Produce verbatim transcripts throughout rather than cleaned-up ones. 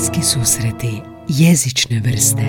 Radijski susreti jezične vrste.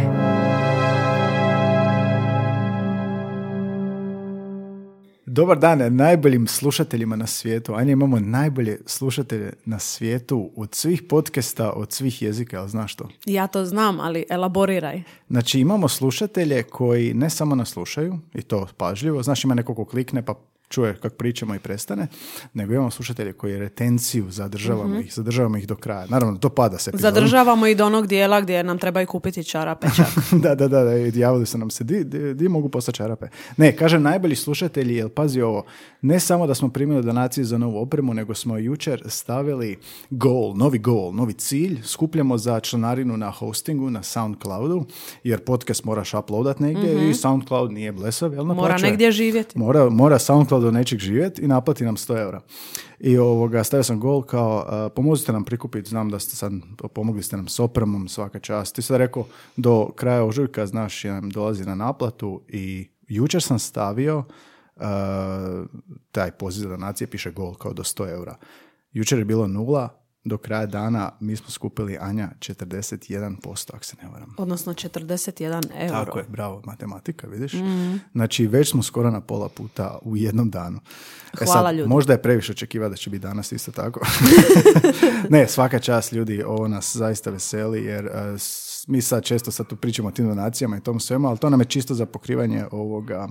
Dobar dan najboljim slušateljima na svijetu. Anja, imamo najbolje slušatelje na svijetu od svih podcasta, od svih jezika, ali znaš to? Ja to znam, ali elaboriraj. Znači, imamo slušatelje koji ne samo nas slušaju, i to pažljivo, znaš, ima neko ko klikne pa čuje kako pričamo i prestane, nego imamo slušatelje koji retenciju zadržavamo, mm-hmm. ih, zadržavamo ih do kraja. Naravno, to pada se. Zadržavamo i do onog dijela gdje nam treba i kupiti čarape. da, da, da, da, javili su nam se, di, di, di mogu postati čarape. Ne, kažem, najbolji slušatelji, jer pazi ovo, ne samo da smo primili donacije za novu opremu, nego smo jučer stavili goal, novi goal, novi cilj, skupljamo za članarinu na hostingu, na SoundCloudu, jer podcast moraš uploadat negdje, mm-hmm. i SoundCloud nije blesav, jel naplaćuje? Mora negdje živjeti. Mora, mora SoundCloud do nečeg živjeti i naplati nam sto eura. I ovoga, stavio sam gol kao uh, pomozite nam prikupiti, znam da ste sad pomogli ste nam s opremom, svaka čast. Ti sad rekao, do kraja ožujka, znaš, ja nam dolazi na naplatu i jučer sam stavio uh, taj poziv za donacije, piše gol kao do sto eura. Jučer je bilo nula, do kraja dana mi smo skupili, Anja, četrdeset jedan posto, ako se ne varam. Odnosno četrdeset jedan euro. Tako je, bravo, matematika, vidiš. Mm-hmm. Znači, već smo skoro na pola puta u jednom danu. Hvala e sad, ljudi. Možda je previše očekivati da će biti danas isto tako. Ne, svaka čast, ljudi, ovo nas zaista veseli, jer uh, mi sad često sad tu pričamo o tim donacijama i tom svemu, ali to nam je čisto za pokrivanje ovoga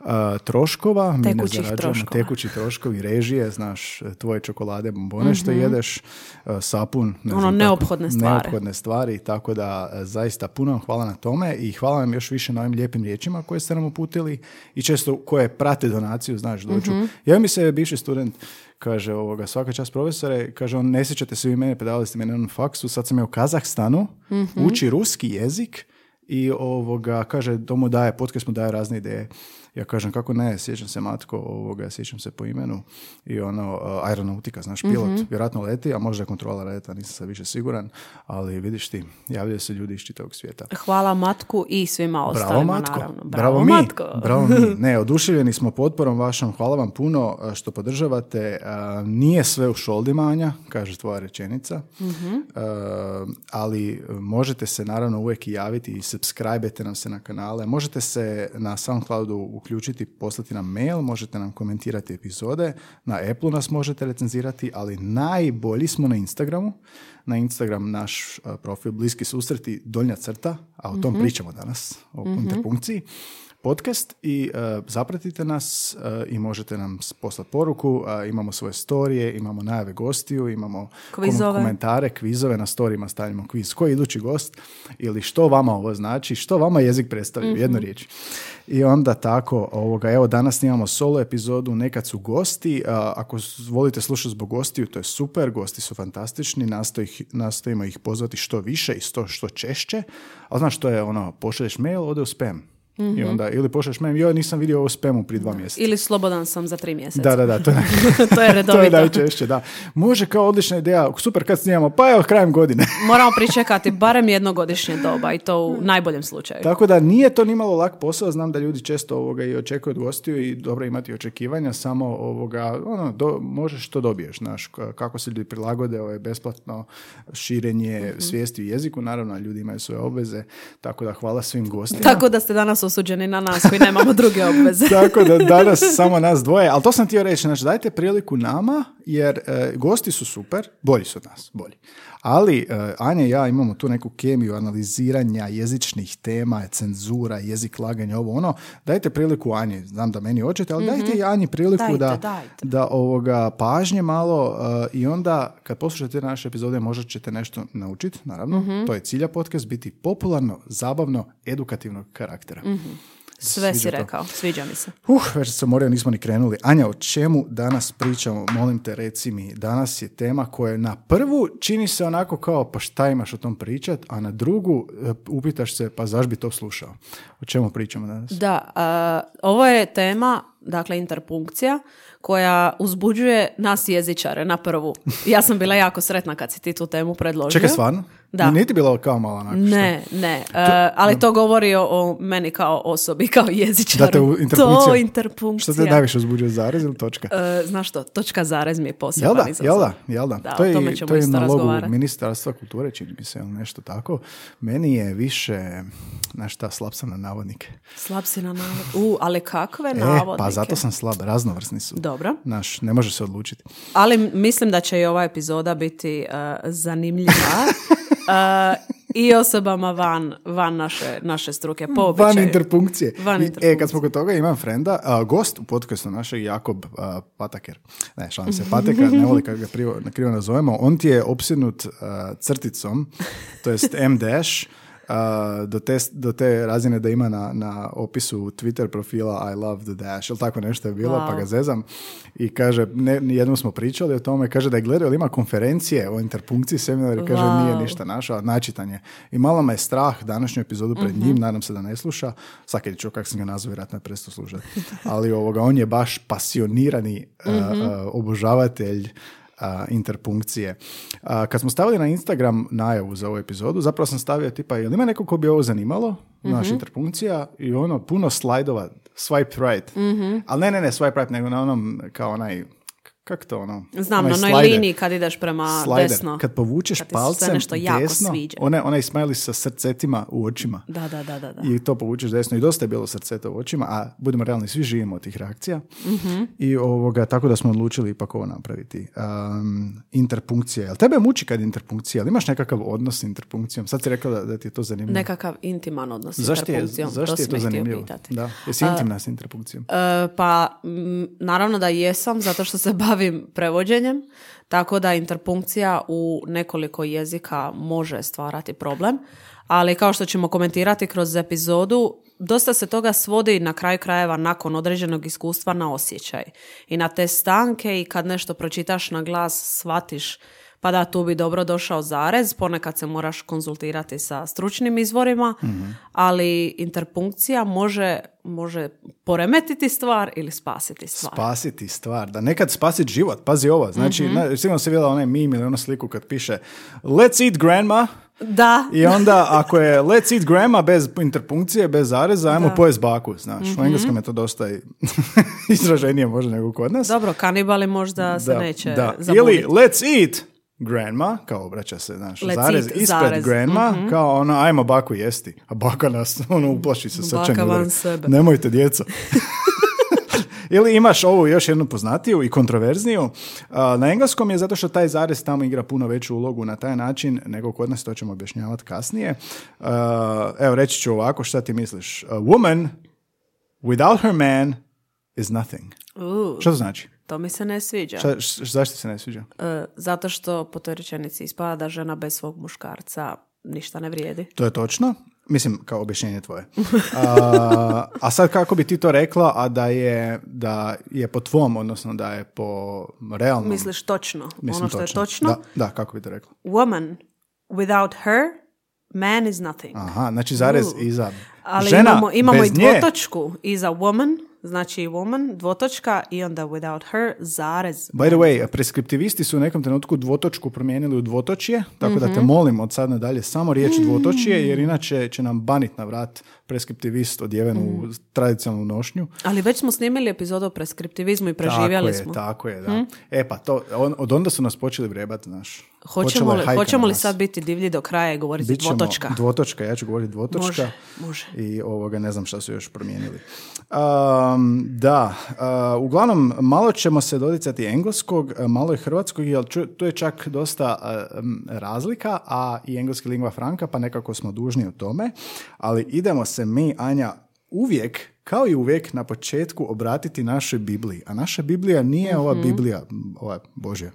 uh, troškova. Mi ne zarađujemo tekući troškovi, režije, znaš, tvoje čokolade, bombone, mm-hmm. što jedeš, uh, sapun, ne ono, znam, neophodne, tako, stvari. neophodne stvari. Tako da uh, zaista puno vam hvala na tome i hvala vam još više na ovim lijepim riječima koje ste nam uputili i često koje prate donaciju, znaš, dođu. Mm-hmm. Ja mi se bivši student kaže, ovoga, svaka čast profesore, kaže, on, ne sjećate se vi mene, predavali ste mene na faksu, sad sam je u Kazahstanu, mm-hmm. uči ruski jezik i ovoga, kaže, domu daje, podcast mu daje razne ideje. Ja kažem, kako ne, sjećam se matko, ovoga, sjećam se po imenu i ono, uh, aeronautika, znaš, pilot, mm-hmm. vjerojatno leti, a možda je kontrola leta, nisam sad više siguran, ali vidiš ti, javljaju se ljudi iz čitavog svijeta. Hvala matku i svima ostalima, naravno. Bravo, bravo mi, matko. Bravo mi. Ne, oduševljeni smo potporom vašom, hvala vam puno što podržavate. Uh, nije sve u šoldima, Anja, kaže tvoja rečenica, mm-hmm. uh, ali možete se naravno uvijek i javiti i subscribe-ete nam se na kanale, možete se na SoundCloudu uključiti, poslati nam mail, možete nam komentirati epizode, na Apple nas možete recenzirati, ali najbolji smo na Instagramu. Na Instagram naš profil Bliski susreti donja crta, a o tom mm-hmm. pričamo danas, o mm-hmm. interpunkciji, podcast i uh, zapratite nas uh, i možete nam poslati poruku, uh, imamo svoje storije, imamo najave gostiju, imamo kom- komentare, kvizove, na storijima stavljamo kviz, koji idući gost ili što vama ovo znači, što vama jezik predstavlja, mm-hmm. jednu riječ. I onda tako, ovoga, evo danas imamo solo epizodu, nekad su gosti, uh, ako volite slušati zbog gostiju, to je super, gosti su fantastični, nastoj, nastojimo ih pozvati što više i što, što češće, ali znaš što je ono, pošalješ mail, ode u spam. Mm-hmm. I onda, ili pošalješ mem, joj, nisam vidio ovo spamu prije dva mjeseca. Ili slobodan sam za tri mjeseca. Da, da, da. To je, to je redovito. To je najčešće, da. Može kao odlična ideja, super kad snimamo, pa evo krajem godine. Moramo pričekati barem jednogodišnje doba i to u najboljem slučaju. Tako da nije to ni malo lak posao, znam da ljudi često ovoga i očekuju od gostiju i dobro imati očekivanja, samo ovoga, ono, do, možeš što dobiješ, znaš, kako se ljudi prilagode, ovo je besplatno širenje mm-hmm. svijesti u jeziku, naravno, ljudi imaju svoje obveze, tako da hvala svim gostima. Tako da ste danas osuđeni na nas koji nemamo druge obveze. Tako da danas samo nas dvoje, ali to sam htio reći, znači dajte priliku nama jer e, gosti su super, bolji su od nas, bolji. Ali e, Anja i ja imamo tu neku kemiju analiziranja jezičnih tema, cenzura, jezik laganja, ovo ono. Dajte priliku Anji, znam da meni hoćete, ali mm-hmm. dajte i Anji priliku dajte, da, dajte. da ovoga pažnje malo e, i onda kad poslušate naše epizode možda ćete nešto naučiti, naravno. Mm-hmm. To je cilja podcast, biti popularno, zabavno, edukativnog karaktera. Mm-hmm. Sve sviđa si rekao, to. Sviđa mi se. Uh, već sam morao, nismo ni krenuli. Anja, o čemu danas pričamo? Molim te, reci mi. Danas je tema koja na prvu čini se onako kao, pa šta imaš o tom pričat, a na drugu upitaš se, pa zaš bi to slušao? O čemu pričamo danas? Da, uh, ovo je tema dakle interpunkcija, koja uzbuđuje nas jezičare na prvu. Ja sam bila jako sretna kad si ti tu temu predložio. Čekaj, stvarno? Da. Niti bilo kao malo onako. Ne, ne. To, uh, ali to govori o, o meni kao osobi, kao jezičaru. Da te interpunkcija. To interpunkcija. Što te najviše uzbuđuje, zarez ili točka? Uh, znaš što, točka zarez mi je poseban. Jel da, jel da, jel da. Da, to je, o tome ćemo to je isto razgovarati. To je na Ministarstva kulture, čini mi se, ili nešto tako. Meni je više, znaš šta, slab sam na navodnike. Slab si na navodnike. U, ali kakve navodnike? E, pa zato sam slab, raznovrsni su. Dobro. Znaš, ne može se odlučiti. Ali mislim da će i ova epizoda biti uh, zanimljiva. Uh, i osobama van, van naše, naše struke, po običaju. Van interpunkcije. Van interpunkcije. I, e, kad smo kod toga, imam frenda, uh, gost u podcastu našeg Jakob uh, Pataker. Ne, šalim se, Pateka, ne voli kad ga privo, krivo nazovemo. On ti je opsjednut uh, crticom, to jest em dash, Uh, do, te, do te razine da ima na, na opisu Twitter profila I love the dash, ili tako nešto je bilo, wow. Pa ga zezam i kaže, ne, jednom smo pričali o tome, kaže da je gledao, ima konferencije o interpunkciji, seminaru, kaže wow. Nije ništa našao, načitan je. I malo me je strah današnju epizodu pred mm-hmm. njim, nadam se da ne sluša, sakaj ću kak sam ga nazvao, vjerojatno je presto slušati, ali ovoga, on je baš pasionirani mm-hmm. uh, uh, obožavatelj Uh, interpunkcije. Uh, kad smo stavili na Instagram najavu za ovu epizodu, zapravo sam stavio tipa, jel ima neko ko bi ovo zanimalo? Mm-hmm. Naša interpunkcija i ono, puno slajdova, swipe right. Mm-hmm. Ali ne, ne, ne, swipe right, nego na onom, kao onaj, kak to ono? Znam, onaj na onoj slider. Liniji kad ideš prema slider. Desno. Kad povučeš kad palcem nešto jako desno, onaj, onaj smajli sa srcetima u očima. Da, da, da, da, da. I to povučeš desno i dosta je bilo srceta u očima, a budemo realni, svi živimo od tih reakcija. Mm-hmm. I ovoga, tako da smo odlučili ipak ovo napraviti. Um, interpunkcija. Jel tebe muči kad interpunkcija? Jel imaš nekakav odnos s interpunkcijom? Sad si rekla da, da ti je to zanimljivo. Nekakav intiman odnos s interpunkcijom. Zašto je, zašto je to zanimljivo? Da. Jesi uh, intimna s interpunkcijom? Uh, pa, m, naravno da jesam, zato što se bavim prevođenjem, tako da interpunkcija u nekoliko jezika može stvarati problem, ali kao što ćemo komentirati kroz epizodu, dosta se toga svodi na kraju krajeva nakon određenog iskustva na osjećaj i na te stanke i kad nešto pročitaš na glas shvatiš pa da, tu bi dobro došao zarez, ponekad se moraš konzultirati sa stručnim izvorima, mm-hmm. ali interpunkcija može, može poremetiti stvar ili spasiti stvar. Spasiti stvar, da nekad spasiti život, pazi ovo, znači, mm-hmm. sigurno se vidjela onaj meme ili onu sliku kad piše let's eat grandma. Da. I onda ako je let's eat grandma bez interpunkcije, bez zareza, ajmo pojest baku, znaš. Mm-hmm. U engleskom je to dosta izraženije možda nego kod nas. Dobro, kanibali možda da, se neće da. Zabuniti. Ili let's eat grandma, kao obraća se, znaš, let's zarez ispred zarez. Grandma, mm-hmm. kao ono, ajmo baku jesti. A baka nas, ono, uplaši se srčani udar. Nemojte, djeco. Ili imaš ovu još jednu poznatiju i kontroverzniju. Na engleskom je zato što taj zarez tamo igra puno veću ulogu na taj način nego kod nas, to ćemo objašnjavati kasnije. Evo, reći ću ovako, šta ti misliš? A woman without her man is nothing. Uh, što to znači? To mi se ne sviđa. Šta, š, zašto se ne sviđa? Uh, zato što po toj rečenici ispada da žena bez svog muškarca ništa ne vrijedi. To je točno. Mislim, kao objašnjenje tvoje. A, a sad kako bi ti to rekla, a da je, da je po tvom, odnosno da je po realnom... Misliš točno, mislim, ono što točno. Je točno. Da, da, kako bi to rekla? Woman, without her, man is nothing. Aha, znači zarez uh. iza ali žena imamo, imamo bez nje. Imamo i dvotočku iza woman, znači woman, dvotočka i onda without her, zarez. By the way, preskriptivisti su u nekom trenutku dvotočku promijenili u dvotočje, tako mm-hmm. da te molim od sad nadalje samo riječ mm-hmm. dvotočje, jer inače će nam banit na vrat preskriptivist odjeven u mm-hmm. tradicionalnu nošnju. Ali već smo snimili epizodu o preskriptivizmu i preživjeli tako smo. Tako je, tako je, da. Mm? E pa, to, on, od onda su nas počeli vrebati, znaš. Hoćemo li, hoćemo li sad biti divlji do kraja i govoriti bićemo dvotočka? Dvotočka, ja ću govoriti dvotočka. Može, može. I ovoga, ne znam šta su još promijenili. Um, da, uh, uglavnom, malo ćemo se dodicati engleskog, malo i hrvatskog, jer tu je čak dosta um, razlika, a i engleski lingva franka, pa nekako smo dužni u tome. Ali idemo se mi, Anja, uvijek, kao i uvijek, na početku obratiti našoj Bibliji. A naša Biblija nije mm-hmm. ova Biblija, ova Božja,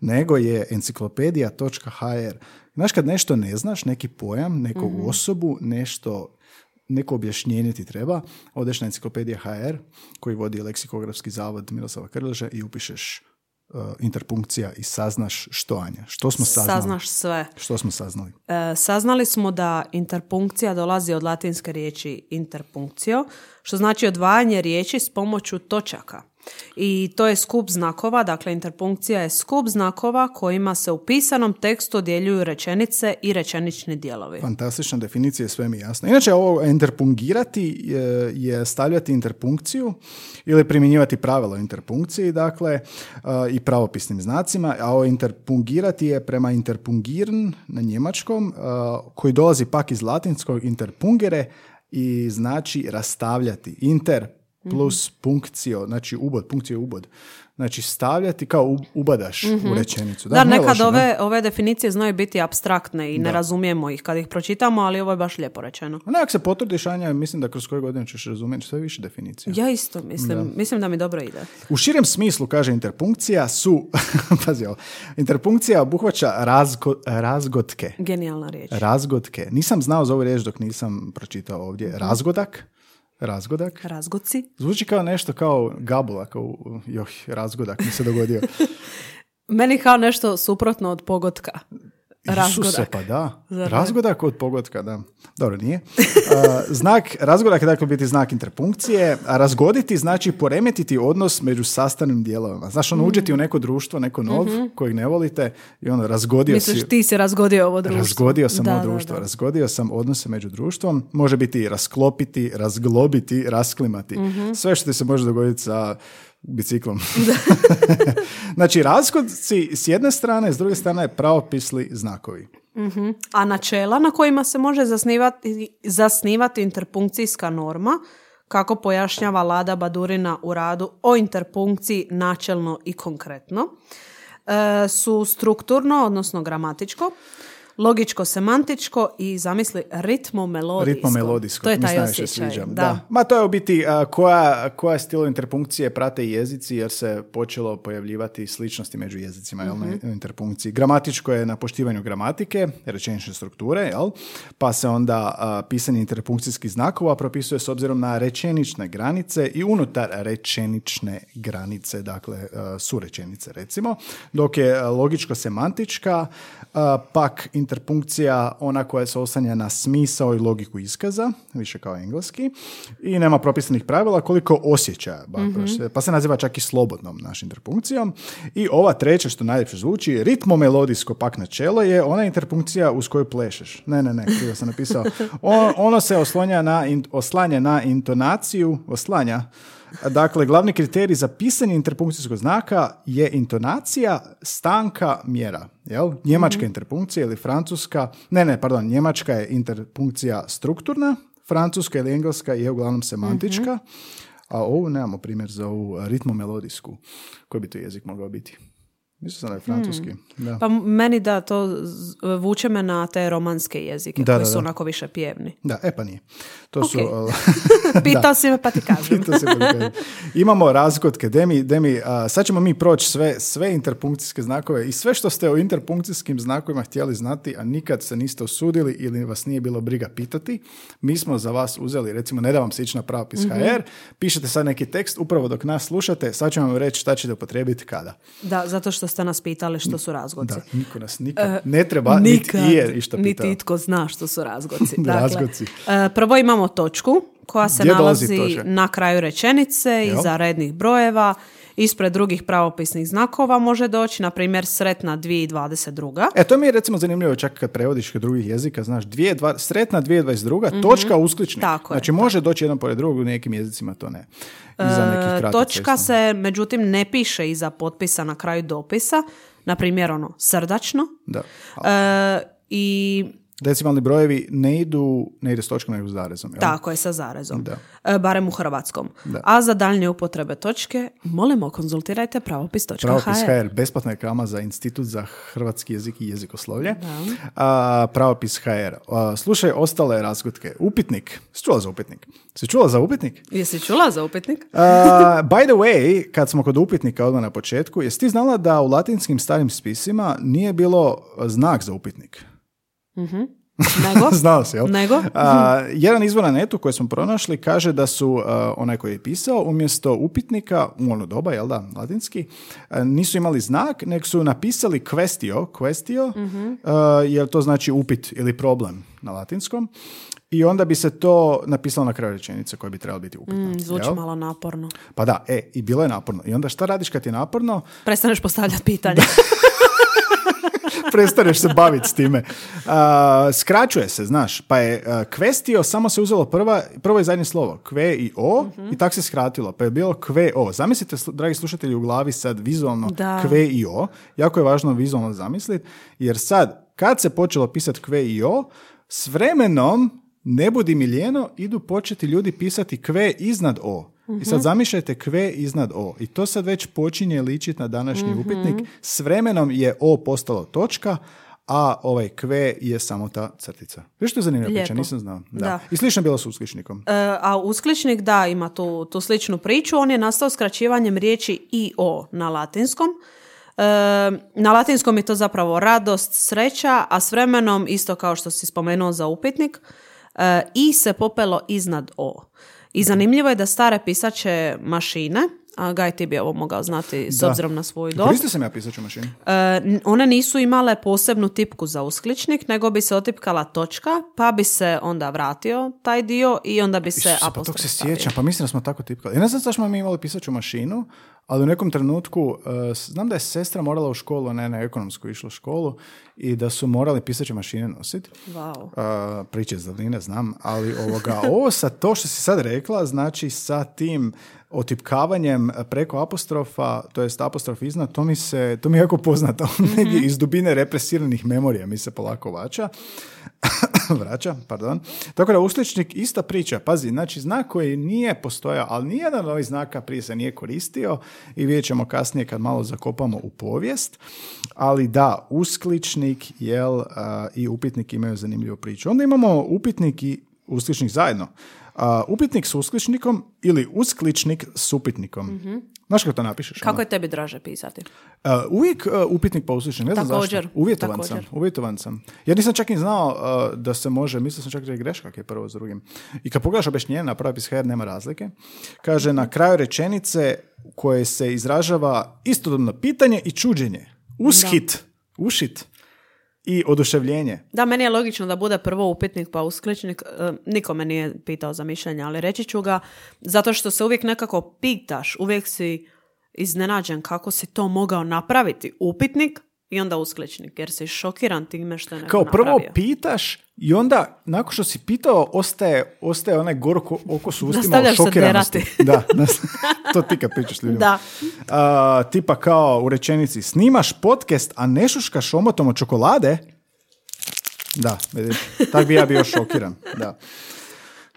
nego je enciklopedija točka hr. Znaš, kad nešto ne znaš, neki pojam, neku mm-hmm. osobu, nešto, neko objašnjenje ti treba, odeš na enciklopedija točka hr, koji vodi Leksikografski zavod Miroslava Krleže i upišeš interpunkcija i saznaš što, Anja? Što smo saznali? Saznaš sve. Što smo saznali? E, saznali smo da interpunkcija dolazi od latinske riječi interpunktio, što znači odvajanje riječi s pomoću točaka. I to je skup znakova, dakle interpunkcija je skup znakova kojima se u pisanom tekstu djeljuju rečenice i rečenični dijelovi. Fantastična definicija, sve mi jasno. Inače, ovo interpungirati je stavljati interpunkciju ili primjenjivati pravilo interpunkciji, dakle, i pravopisnim znacima, a ovo interpungirati je prema interpungiren na njemačkom, koji dolazi pak iz latinskog interpungere i znači rastavljati. Inter plus punkcio, znači ubod, punkcija je ubod. Znači stavljati kao ubadaš mm-hmm. u rečenicu. Da, da nekad loše, ove, ne? ove definicije znaju biti apstraktne i da. Ne razumijemo ih kad ih pročitamo, ali ovo je baš lijepo rečeno. A nekak se potrudiš, Anja, mislim da kroz koju godinu ćeš razumjeti sve više definicija. Ja isto mislim, da. mislim da mi dobro ide. U širem smislu, kaže, interpunkcija su, pazi ovo, interpunkcija obuhvaća razgo, razgotke. Genijalna riječ. Razgotke. Nisam znao za ovu riječ dok nisam pročitao ovdje. Mm-hmm. Razgodak. Razgodak. Razgodci. Zvuči kao nešto kao gabula, kao joj, razgodak mi se dogodio. Meni kao nešto suprotno od pogotka. Razgodak. Isuse, pa da. Zavrano. Razgodak od pogotka, da. Dobro, nije. Znak, razgodak je dakle biti znak interpunkcije, a razgoditi znači poremetiti odnos među sastavnim dijelovima. Znaš, ono, uđeti u neko društvo, neko nov, mm-hmm. kojeg ne volite i ono, razgodio Misliš, si... Misliš, ti si razgodio ovo društvo. Razgodio sam da, ovo društvo, da, da. razgodio sam odnose među društvom. Može biti rasklopiti, razglobiti, rasklimati. Mm-hmm. Sve što ti se može dogoditi sa... biciklom. Znači, razgodci s jedne strane, s druge strane pravopisni znakovi. Uh-huh. A načela na kojima se može zasnivati, zasnivati interpunkcijska norma, kako pojašnjava Lada Badurina u radu o interpunkciji načelno i konkretno, su strukturno, odnosno gramatičko, logičko-semantičko i, zamisli, ritmo-melodijsko. Ritmo-melodijsko. To je taj osjećaj. Da. Da. Ma to je u biti a, koja, koja stilu interpunkcije prate jezici, jer se počelo pojavljivati sličnosti među jezicima, jel, mm-hmm. na interpunkciji. Gramatičko je na poštivanju gramatike, rečenične strukture, jel? Pa se onda a, pisanje interpunkcijskih znakova propisuje s obzirom na rečenične granice i unutar rečenične granice, dakle a, su rečenice, recimo. Dok je logičko-semantička, a, pak interpunkcija ona koja se oslanja na smisao i logiku iskaza, više kao engleski, i nema propisanih pravila koliko osjećaja, mm-hmm. pa se naziva čak i slobodnom naš interpunkcijom. I ova treća, što najljepše zvuči, ritmo-melodijsko pak načelo, je ona interpunkcija uz koju plešeš. Ne, ne, ne, krivo sam napisao. On, ono se oslanja na, oslanja na intonaciju, oslanja. Dakle, glavni kriterij za pisanje interpunkcijskog znaka je intonacija, stanka, mjera. Jel? Njemačka mm-hmm. interpunkcija ili francuska, ne, ne, pardon, njemačka je interpunkcija strukturna, francuska ili engleska je uglavnom semantička, mm-hmm. a ovu nemamo primjer za ovu ritmo-melodijsku. Koji bi to jezik mogao biti? Mislim sam da je francuski. Hmm. Da. Pa meni da, to vuče me na te romanske jezike, da, koji da, su da. onako više pjevni. Da, e pa nije. To okay. su, uh, Pitao si me pa ti kažem. si, pa ti kažem. Imamo razgotke. Demi, Demi uh, sad ćemo mi proći sve, sve interpunkcijske znakove i sve što ste o interpunkcijskim znakovima htjeli znati, a nikad se niste usudili ili vas nije bilo briga pitati. Mi smo za vas uzeli, recimo, ne da vam se ići na pravopis.hr, mm-hmm. pišete sad neki tekst, upravo dok nas slušate, sad ćemo vam reći šta ćete upotrijebiti kada. Da, zato što ste nas pitali što su razgodci. Da, niko nas nikad ne treba, uh, nikad, niti je išta pitao. Niti itko zna što su razgodci. Dakle, razgodci. Uh, prvo imamo točku koja se Gdje nalazi na kraju rečenice, jo. iza rednih brojeva, ispred drugih pravopisnih znakova može doći, na primjer, sretna dvije tisuće dvadeset druga. E, to mi je recimo zanimljivo čak kad prevodiš kod drugih jezika, znaš, dva, sretna dvije tisuće dvadeset druga, mm-hmm. točka uskličnik. Tako je, znači, tako. Može doći jedan pored drugog, u nekim jezicima to ne. Iza nekih kratica, točka isto. Se, međutim, ne piše iza potpisa na kraju dopisa, na primjer, ono, srdačno. Da. E, I... decimalni brojevi ne idu, ne ide s točkom, nego s zarezom. Jel? Tako je, sa zarezom. Da. Barem u hrvatskom. Da. A za daljnje upotrebe točke, molimo, konzultirajte pravopis.hr. Pravopis.hr, besplatna je krama za Institut za hrvatski jezik i jezikoslovlje. A, pravopis.hr. A, slušaj ostale razgotke. Upitnik. Si čula za upitnik? Si čula za upitnik? Jesi čula za upitnik? A, by the way, kad smo kod upitnika odmah na početku, jesi ti znala da u latinskim starim spisima nije bilo znak za upitnik? Mm-hmm. Nego? Znao si, jel? Nego? A, jedan izvor na netu koji smo pronašli kaže da su a, onaj koji je pisao umjesto upitnika, u ono doba, jel da, latinski, a, nisu imali znak, nego su napisali questio, questio mm-hmm. a, jer to znači upit ili problem na latinskom. I onda bi se to napisalo na kraju rečenice koja bi trebala biti upitna. Mm, zvuči jel? Malo naporno. Pa da, e, i bilo je naporno. I onda šta radiš kad je naporno? Prestaneš postavljati pitanje. Prestaneš se baviti s time. Uh, skraćuje se, znaš, pa je uh, questio, samo se uzelo prva, prvo i zadnje slovo, kve i o, mm-hmm. i tak se skratilo, pa je bilo kve o. Zamislite, dragi slušatelji, u glavi sad vizualno da. Kve i o. Jako je važno vizualno zamisliti, jer sad, kad se počelo pisati kve i o, s vremenom, ne budi mi lijeno, idu početi ljudi pisati kve iznad o. I sad zamišljajte kve iznad o. I to sad već počinje ličiti na današnji mm-hmm. upitnik. S vremenom je o postalo točka, a ovaj kve je samo ta crtica. Viš što je zanimljiva priča, nisam znao. Da. Da. I slično bilo s uskličnikom. E, a uskličnik, da, ima tu, tu sličnu priču. On je nastao skraćivanjem riječi i o na latinskom. E, na latinskom je to zapravo radost, sreća, a s vremenom, isto kao što si spomenuo za upitnik, e, i se popelo iznad o. I zanimljivo je da stare pisaće mašine, a Gaj, ti bi ovo mogao znati s da. Obzirom na svoju dobu. Koristio sam ja pisaću mašinu. E, one nisu imale posebnu tipku za uskličnik, nego bi se otipkala točka, pa bi se onda vratio taj dio i onda bi se Isuse, apostrof pa tog se stavio. Sjećam, pa mislim da smo tako tipkali. Ja ne znam zašto smo mi imali pisaću mašinu, ali u nekom trenutku, uh, znam da je sestra morala u školu, ne na ekonomsku išla u školu, i da su morali pisaće mašine nositi. Wow. Uh, priče iz davnine, znam, ali ovoga, ovo sa to što si sad rekla, znači sa tim otipkavanjem preko apostrofa, to jest apostrof iznad, to mi se, to mi je jako poznato. Mm-hmm. Iz dubine represiranih memorija mi se polako vača. vraća, pardon. Tako da uskličnik ista priča. Pazi, znači znak koji nije postojao, ali nijedan od ovih znaka prije se nije koristio i vidjet ćemo kasnije kad malo zakopamo u povijest. Ali da, uskličnik jel, uh, i upitnik imaju zanimljivu priču. Onda imamo upitnik i uskličnik zajedno. Uh, upitnik s uskličnikom ili uskličnik s upitnikom. Mm-hmm. Znaš kako to napišeš? Kako ona? Je tebi draže pisati? Uh, uvijek uh, upitnik pa uskličnik. Ne znam također, zašto. Uvjetovan također. sam. Uvjetovan sam. Ja nisam čak i znao uh, da se može, mislio sam čak da je greška je prvo s drugim. I kad pogledaš objašnjenje na pravopis.hr nema razlike. Kaže mm-hmm. na kraju rečenice koje se izražava istodobno pitanje i čuđenje. Ushit. Da. Ushit. I oduševljenje. Da, meni je logično da bude prvo upitnik pa uskličnik. E, niko me nije pitao za mišljenje, ali reći ću ga zato što se uvijek nekako pitaš, uvijek si iznenađen kako si to mogao napraviti. Upitnik i onda uskličnik, jer si šokiran time što je neko napravio. Kao prvo napravio. Pitaš i onda, nakon što si pitao, ostaje, ostaje onaj gorko oko s ustima od šokiranosti. Da, to ti kad pričaš ljudima. Da. Uh, tipa kao u rečenici, snimaš podcast, a ne šuškaš omotom od čokolade? Da, vidim, tak bi ja bio šokiran. Da.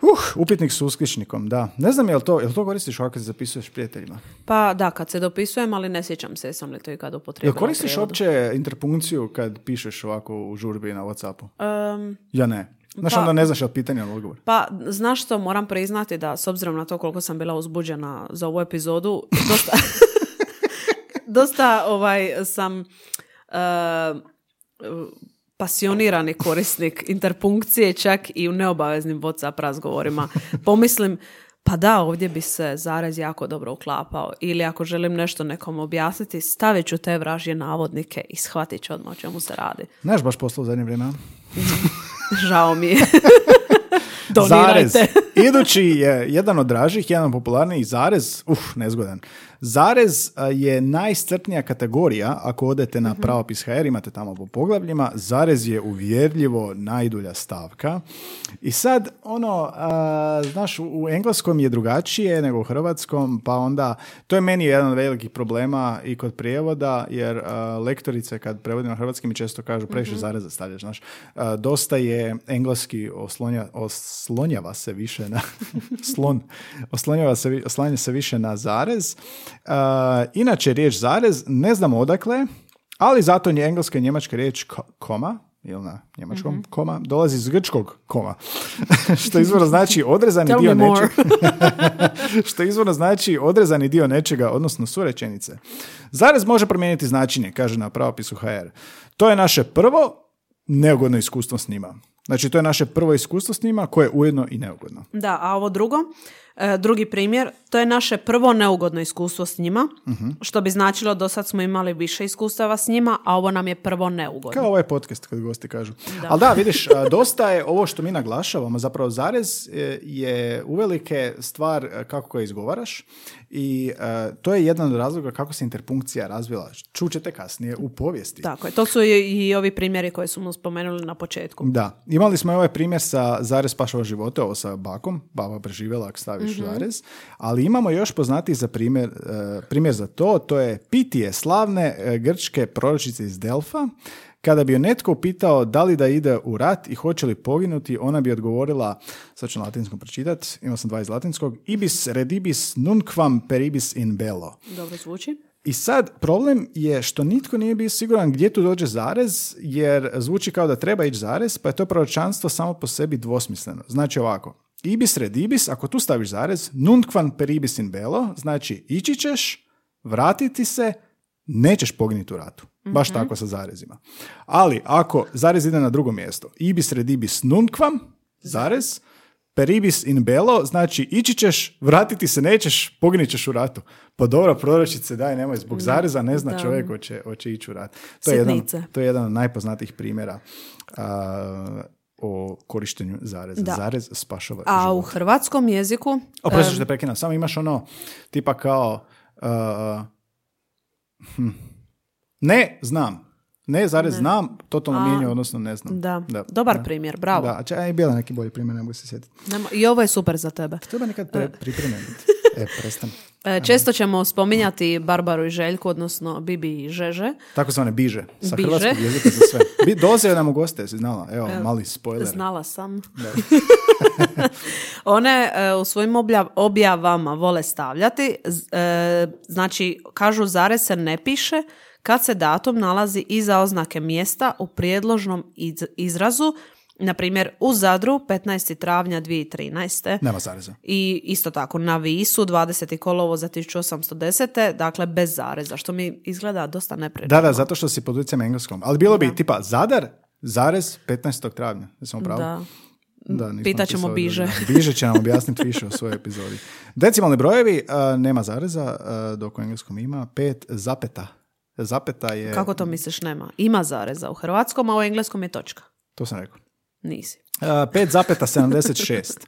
Uh, upitnik s uskličnikom, da. Ne znam, je li to, je li to koristiš ovako kad se zapisuješ prijateljima? Pa da, kad se dopisujem, ali ne sjećam se, sam li to i kad upotrebila. Jel koristiš uopće interpunkciju kad pišeš ovako u žurbi na WhatsAppu? Um, ja ne. Znaš, pa, onda ne znaš je li pitanje ili odgovor? Pa, znaš što, moram priznati da, s obzirom na to koliko sam bila uzbuđena za ovu epizodu, dosta, dosta ovaj, sam... Uh, pasionirani korisnik interpunkcije čak i u neobaveznim WhatsApp razgovorima. Pomislim, pa da, ovdje bi se zarez jako dobro uklapao. Ili ako želim nešto nekom objasniti, stavit ću te vražje navodnike i shvatit ću odmah o čemu se radi. Znaš baš posla u zadnje vrijeme? Žao mi je. Donirajte. Zarez. Idući je jedan od dražih, jedan popularniji. Zarez, uf, nezgodan. Zarez je najstrpnija kategorija. Ako odete na pravopis.hr, imate tamo po poglavljima. Zarez je uvjerljivo najdulja stavka. I sad, ono, a, znaš, u engleskom je drugačije nego u hrvatskom, pa onda, to je meni jedan od velikih problema i kod prijevoda, jer a, lektorice kad prevodim na hrvatski mi često kažu previše zareza stavljaš, znaš. A, dosta je engleski oslonja, oslonjava se više na slon, oslonjava se, oslanja se više na zarez. Uh, inače, riječ zarez ne znamo odakle, ali zato nje engleska i njemačka riječ ko- koma, ili na njemačkom mm-hmm. koma, dolazi iz grčkog koma, što izvorno znači odrezani dio nečega. što izvorno znači odrezani dio nečega, odnosno surečenice. Zarez može promijeniti značenje, kaže na pravopisu.hr. To je naše prvo neugodno iskustvo s njima. Znači, to je naše prvo iskustvo s njima, koje je ujedno i neugodno. Da, a ovo drugo, e, drugi primjer, to je naše prvo neugodno iskustvo s njima, uh-huh. što bi značilo do sad smo imali više iskustava s njima, a ovo nam je prvo neugodno. Kao ovaj podcast kad gosti kažu. Da. Ali da, vidiš, dosta je ovo što mi naglašavamo, zapravo zarez je uvelike stvar kako ga izgovaraš i e, to je jedan od razloga kako se interpunkcija razvila. Čućete kasnije u povijesti. Tako je, to su i, i ovi primjeri koje smo spomenuli na početku. Da. Imali smo ovaj primjer sa zarez spašava živote, ovo sa bakom, baba preživjela ako staviš mm-hmm. zarez, ali imamo još poznatiji za primjer, primjer za to, to je Pitije, slavne grčke proročice iz Delfa. Kada bi joj netko pitao da li da ide u rat i hoće li poginuti, ona bi odgovorila, sad ću na latinskom pročitat, imao sam dva iz latinskog, ibis redibis nunquam peribis in bello. Dobro zvuči. I sad, problem je što nitko nije bio siguran gdje tu dođe zarez, jer zvuči kao da treba ići zarez, pa je to proročanstvo samo po sebi dvosmisleno. Znači ovako, ibis redibis, ako tu staviš zarez, nunquam peribis in bello, znači ići ćeš, vratiti se, nećeš poginuti u ratu. Baš mm-hmm. tako sa zarezima. Ali ako zarez ide na drugo mjesto, ibis redibis nunquam, zarez, peribis in bello, znači ići ćeš, vratiti se nećeš, poginit ćeš u ratu. Pa dobro, proročice, daj, nemoj, zbog zareza ne zna da. čovjek hoće, hoće ići u rat. To je, jedan, to je jedan od najpoznatijih primjera uh, o korištenju zareza. Da. Zarez spašava život. A u hrvatskom jeziku... Oprosti što te prekinam, samo imaš ono, tipa kao... Uh, hm, ne znam. Ne, zarez ne. znam, totalno mijenja, odnosno ne znam. Da, da. Dobar da. primjer, bravo. Da, če, a je bila neki bolji primjer, ne mogu se sjetiti. Nemo, i ovo je super za tebe. Treba nekad pre, pripremiti. E, prestan. E, često ćemo spominjati Barbaru i Željku, odnosno Bibi i Žeže. Tako zvane Biže, sa Biže. Hrvatskog jezika za sve. Bi, dolaze nam u goste, si znala, evo, e, mali spoiler. Znala sam. One e, u svojim objav, objavama vole stavljati, e, znači, kažu zarez se ne piše, kad se datum nalazi iza oznake mjesta u prijedložnom izrazu, na primjer u Zadru petnaestog travnja dvije tisuće trinaeste. Nema zareza. I isto tako na Visu dvadesetog kolovoza tisuću osamsto desete. Dakle, bez zareza, što mi izgleda dosta neprirodno. Da, da, zato što si pod utjecajem engleskom. Ali bilo bi da. tipa Zadar, zarez, petnaestog travnja. Jesmo pravo? Da. Da, pitaćemo Biže. Biže će nam objasniti više o svojoj epizodi. Decimalni brojevi, uh, nema zareza, uh, dok u engleskom ima pet zapeta. Zapeta je... Kako to misliš nema? Ima zareza u hrvatskom, a u engleskom je točka. To sam rekao. Nisi. Uh, pet zapeta sedamdeset šest.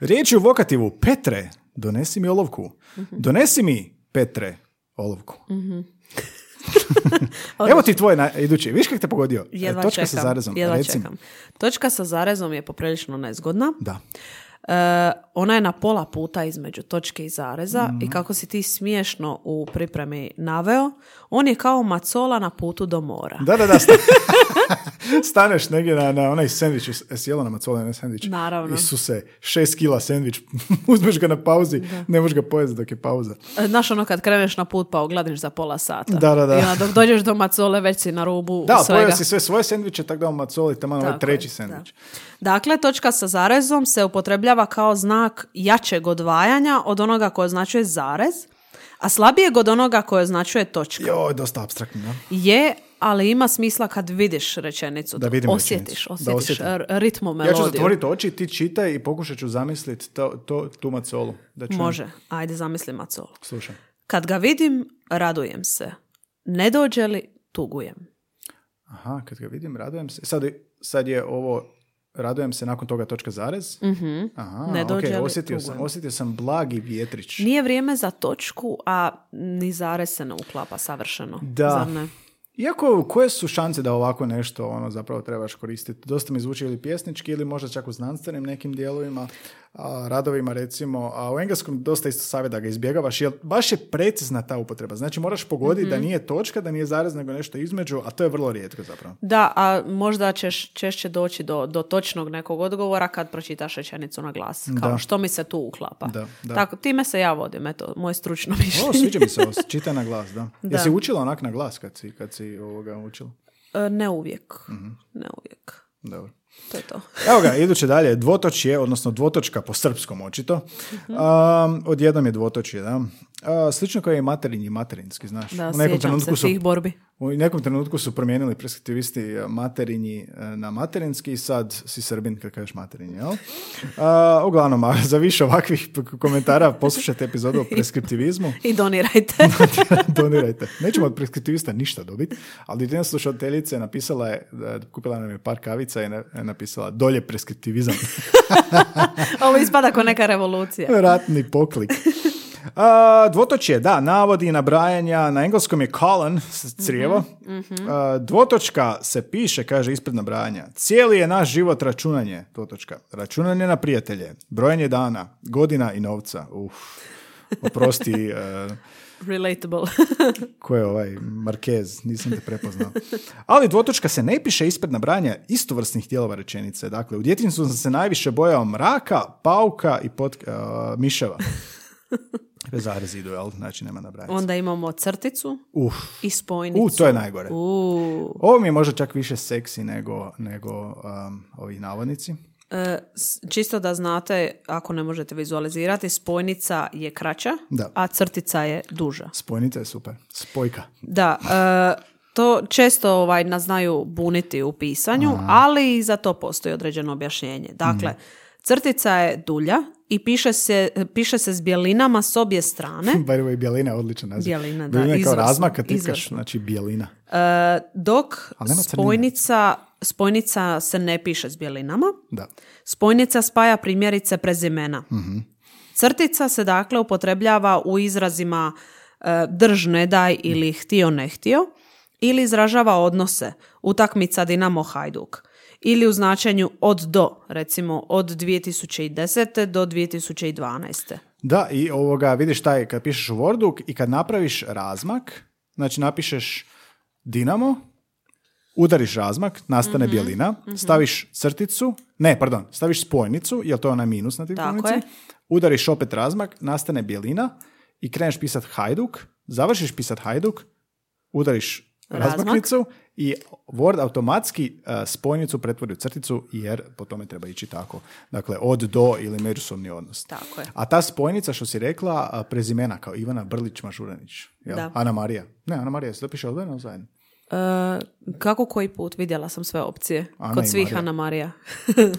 Riječ je u vokativu. Petre, donesi mi olovku. Uh-huh. Donesi mi, Petre, olovku. Uh-huh. Evo ti tvoj na, idući. Viš kak te pogodio? Jedva točka čekam, sa zarezom. Jedva čekam. Točka sa zarezom je poprilično nezgodna. Da. Uh, ona je na pola puta između točke i zareza mm-hmm. i kako si ti smiješno u pripremi naveo, on je kao macola na putu do mora. Da, da, da. Sta- staneš negdje na, na onaj sandvič, jesi jelo na macole, ne sandvič? Naravno. Isuse, šest kila sandvič, uzmeš ga na pauzi, da. ne možeš ga pojesti dok je pauza. Znaš ono kad kreneš na put pa ogladiš za pola sata. Da, da, da. I onda dok dođeš do macole već si na rubu da, svega. Da, pojeo si sve svoje sandviče, tako da u macoli tamo ovaj treći sandvič. Da. Dakle, točka sa zarezom se upotrebljava kao znak jačeg odvajanja od onoga koje označuje zarez, a slabijeg od onoga koje označuje točka. Joj, dosta apstraktno. Ja? Je, ali ima smisla kad vidiš rečenicu. Da vidim osjetiš, rečenicu. Osjetiš, da osjetiš ritmu, melodiju. Ja ću zatvoriti oči, ti čitaj i pokušat ću zamisliti to, to, tu macolu. Da ću... Može, ajde zamisli macolu. Slušam. Kad ga vidim, radujem se. Ne dođe li, tugujem. Aha, kad ga vidim, radujem se. Sad, sad je ovo... Radujem se, nakon toga točka zarez. Mm-hmm. Aha, ne dođe okay, osjetio, sam, osjetio sam blagi vjetrić. Nije vrijeme za točku, a ni zarez se ne uklapa savršeno. Da. Zar ne? Iako, koje su šanse da ovako nešto ono zapravo trebaš koristiti? Dosta mi zvuči ili pjesnički ili možda čak u znanstvenim nekim dijelovima, a, radovima recimo, a u engleskom dosta isto savjet da ga izbjegavaš, jer baš je precizna ta upotreba. Znači moraš pogoditi mm-hmm. da nije točka, da nije zarez, nego nešto između, a to je vrlo rijetko zapravo. Da, a možda ćeš češće doći do, do točnog nekog odgovora kad pročitaš rečenicu na glas. Kao da. Što mi se tu uklapa. Da, da. Tako, time se ja vodim, eto, moje stručno mišljenje. O, sviđa mi se ovo, čita na glas, da. da. Jesi učila onak na glas kad si, kad si ovoga učila? Ne uvijek. Mm-hmm. Ne uvijek. Dobro. To je to. Evo ga, iduće dalje. Dvotočje, odnosno dvotočka po srpskom očito. Mm-hmm. Um, odjednom je dvotočje, da. Uh, slično kao je materinji i materinski, znaš. Da, sjećam se svih borbi. U nekom trenutku su promijenili perspektivisti materinji na materinski i sad si Srbin kad kažeš materinji, jel? Uh, uglavnom, a za više ovakvih komentara poslušajte epizodu o preskriptivizmu. I donirajte. Donirajte. Nećemo od preskriptivista ništa dobiti, ali jedna slušateljica je napisala, je, kupila nam je par kavica i napisala dolje preskriptivizam. Ovo ispada kao neka revolucija. Ratni poklik. Uh, dvotočje, da, navodi i nabrajanja, na engleskom je colon, crijevo. Mm-hmm. Uh, dvotočka se piše, kaže, ispred nabrajanja. Cijeli je naš život računanje, dvotočka. Računanje na prijatelje, brojanje dana, godina i novca. Uf, oprosti... Uh, Relatable. Ko je ovaj Marquez, nisam te prepoznao. Ali dvotočka se ne piše ispred nabranja istovrsnih dijelova rečenice. Dakle, u djetinjstvu sam se najviše bojao mraka, pauka i pot, uh, miševa. Bez zarez idu, jel? Znači nema nabrajati. Onda imamo crticu Uf. i spojnicu. U, to je najgore. U. Ovo mi je možda čak više seksi nego, nego um, ovi navodnici. E, čisto da znate, ako ne možete vizualizirati, spojnica je kraća, da. A crtica je duža. Spojnica je super. Spojka. Da, e, to često ovaj, nas znaju buniti u pisanju, Aha. ali i za to postoji određeno objašnjenje. Dakle, mm. crtica je dulja, i piše se, piše se s bjelinama s obje strane. By the way, bjelina je odličan naziv. Bjelina, da. Bjelina je kao razmak, kad tipkaš, znači bjelina. E, dok spojnica, spojnica se ne piše s bjelinama. Da. Spojnica spaja primjerice prezimena. Mm-hmm. Crtica se dakle upotrebljava u izrazima e, drž ne daj ili mm. htio ne htio ili izražava odnose. Utakmica Dinamo Hajduk. Ili u značenju od do, recimo od dvije tisuće desete do dvije tisuće dvanaeste. Da, i ovoga, vidiš taj kad pišeš u Wordu i kad napraviš razmak, znači napišeš Dinamo, udariš razmak, nastane mm-hmm. bjelina, mm-hmm. staviš crticu, ne, pardon, staviš spojnicu, jer to je ona minus na tipkovnici, udariš opet razmak, nastane bjelina i kreneš pisat Hajduk, završiš pisat Hajduk, udariš razmaknicu Razmak. I Word automatski uh, spojnicu pretvori u crticu jer po tome treba ići tako. Dakle, od do ili međusobni odnos. Tako je. A ta spojnica što si rekla uh, prezimena kao Ivana Brlić-Mažuranić. Ana Marija. Ne, Ana Marija se to piše odvojeno zajedno. Uh, kako koji put vidjela sam sve opcije Ana kod svih Marija. Ana Marija.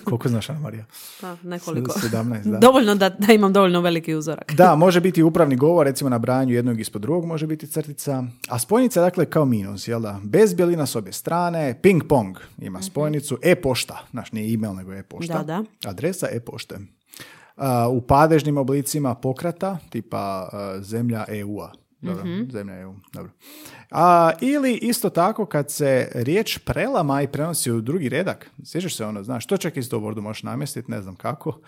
Koliko znaš Ana Marija? A, nekoliko. sedamnaest, da. Dovoljno da, da imam dovoljno veliki uzorak. Da, može biti upravni govor, recimo na brajanju jednog ispod drugog može biti crtica, a spojnica je dakle kao minus, jel da? Bez bjelina s obje strane, ping pong ima spojnicu, mm-hmm. e-pošta, znaš, nije e-mail nego e-pošta, da, da. Adresa e-pošte. Uh, u padežnim oblicima pokrata, tipa uh, zemlja E U a. Dobro, mm-hmm. zemlja je u, dobro. A, ili isto tako kad se riječ prelama i prenosi u drugi redak, sjećaš se ono, znaš, to čak isto u Wordu možeš namjestiti, ne znam kako,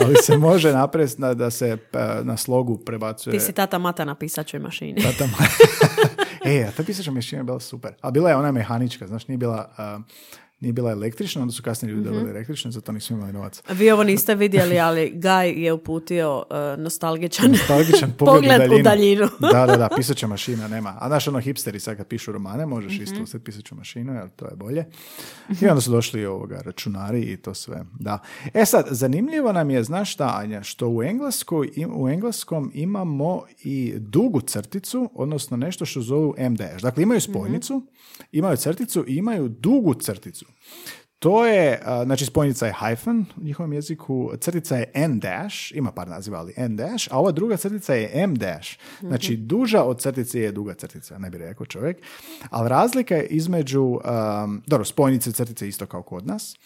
ali se može napraviti na, da se na slogu prebacuje... Ti si tata mata na pisačoj mašini. Tata mata. E, a ta pisača mašina je bila super. A bila je ona mehanička, znaš, nije bila... Uh, Nije bila električna, onda su kasnije ljudi dobili mm-hmm. električne, zato nismo imali novac. Vi ovo niste vidjeli, ali Gaj je uputio uh, nostalgičan, nostalgičan pogled, pogled u daljinu. Da, da, da, pisaća mašina nema. A naš ono hipsteri sad kad pišu romane, možeš mm-hmm. isto usjeti pisaću mašinu, jer to je bolje. I onda su došli ovoga, računari i to sve. Da. E sad, zanimljivo nam je, znaš šta, Anja, što u, Englesko, im, u engleskom imamo i dugu crticu, odnosno nešto što zovu em dash. Dakle, imaju spojnicu, mm-hmm. imaju crticu i imaju dugu crticu. To je, znači spojnica je hyphen u njihovom jeziku, crtica je n dash, ima par naziva ali n dash, a ova druga crtica je m dash. Znači duža od crtice je duga crtica, ne bi rekao čovjek. Ali razlika je između, um, dobro, spojnice i crtice isto kao kod nas,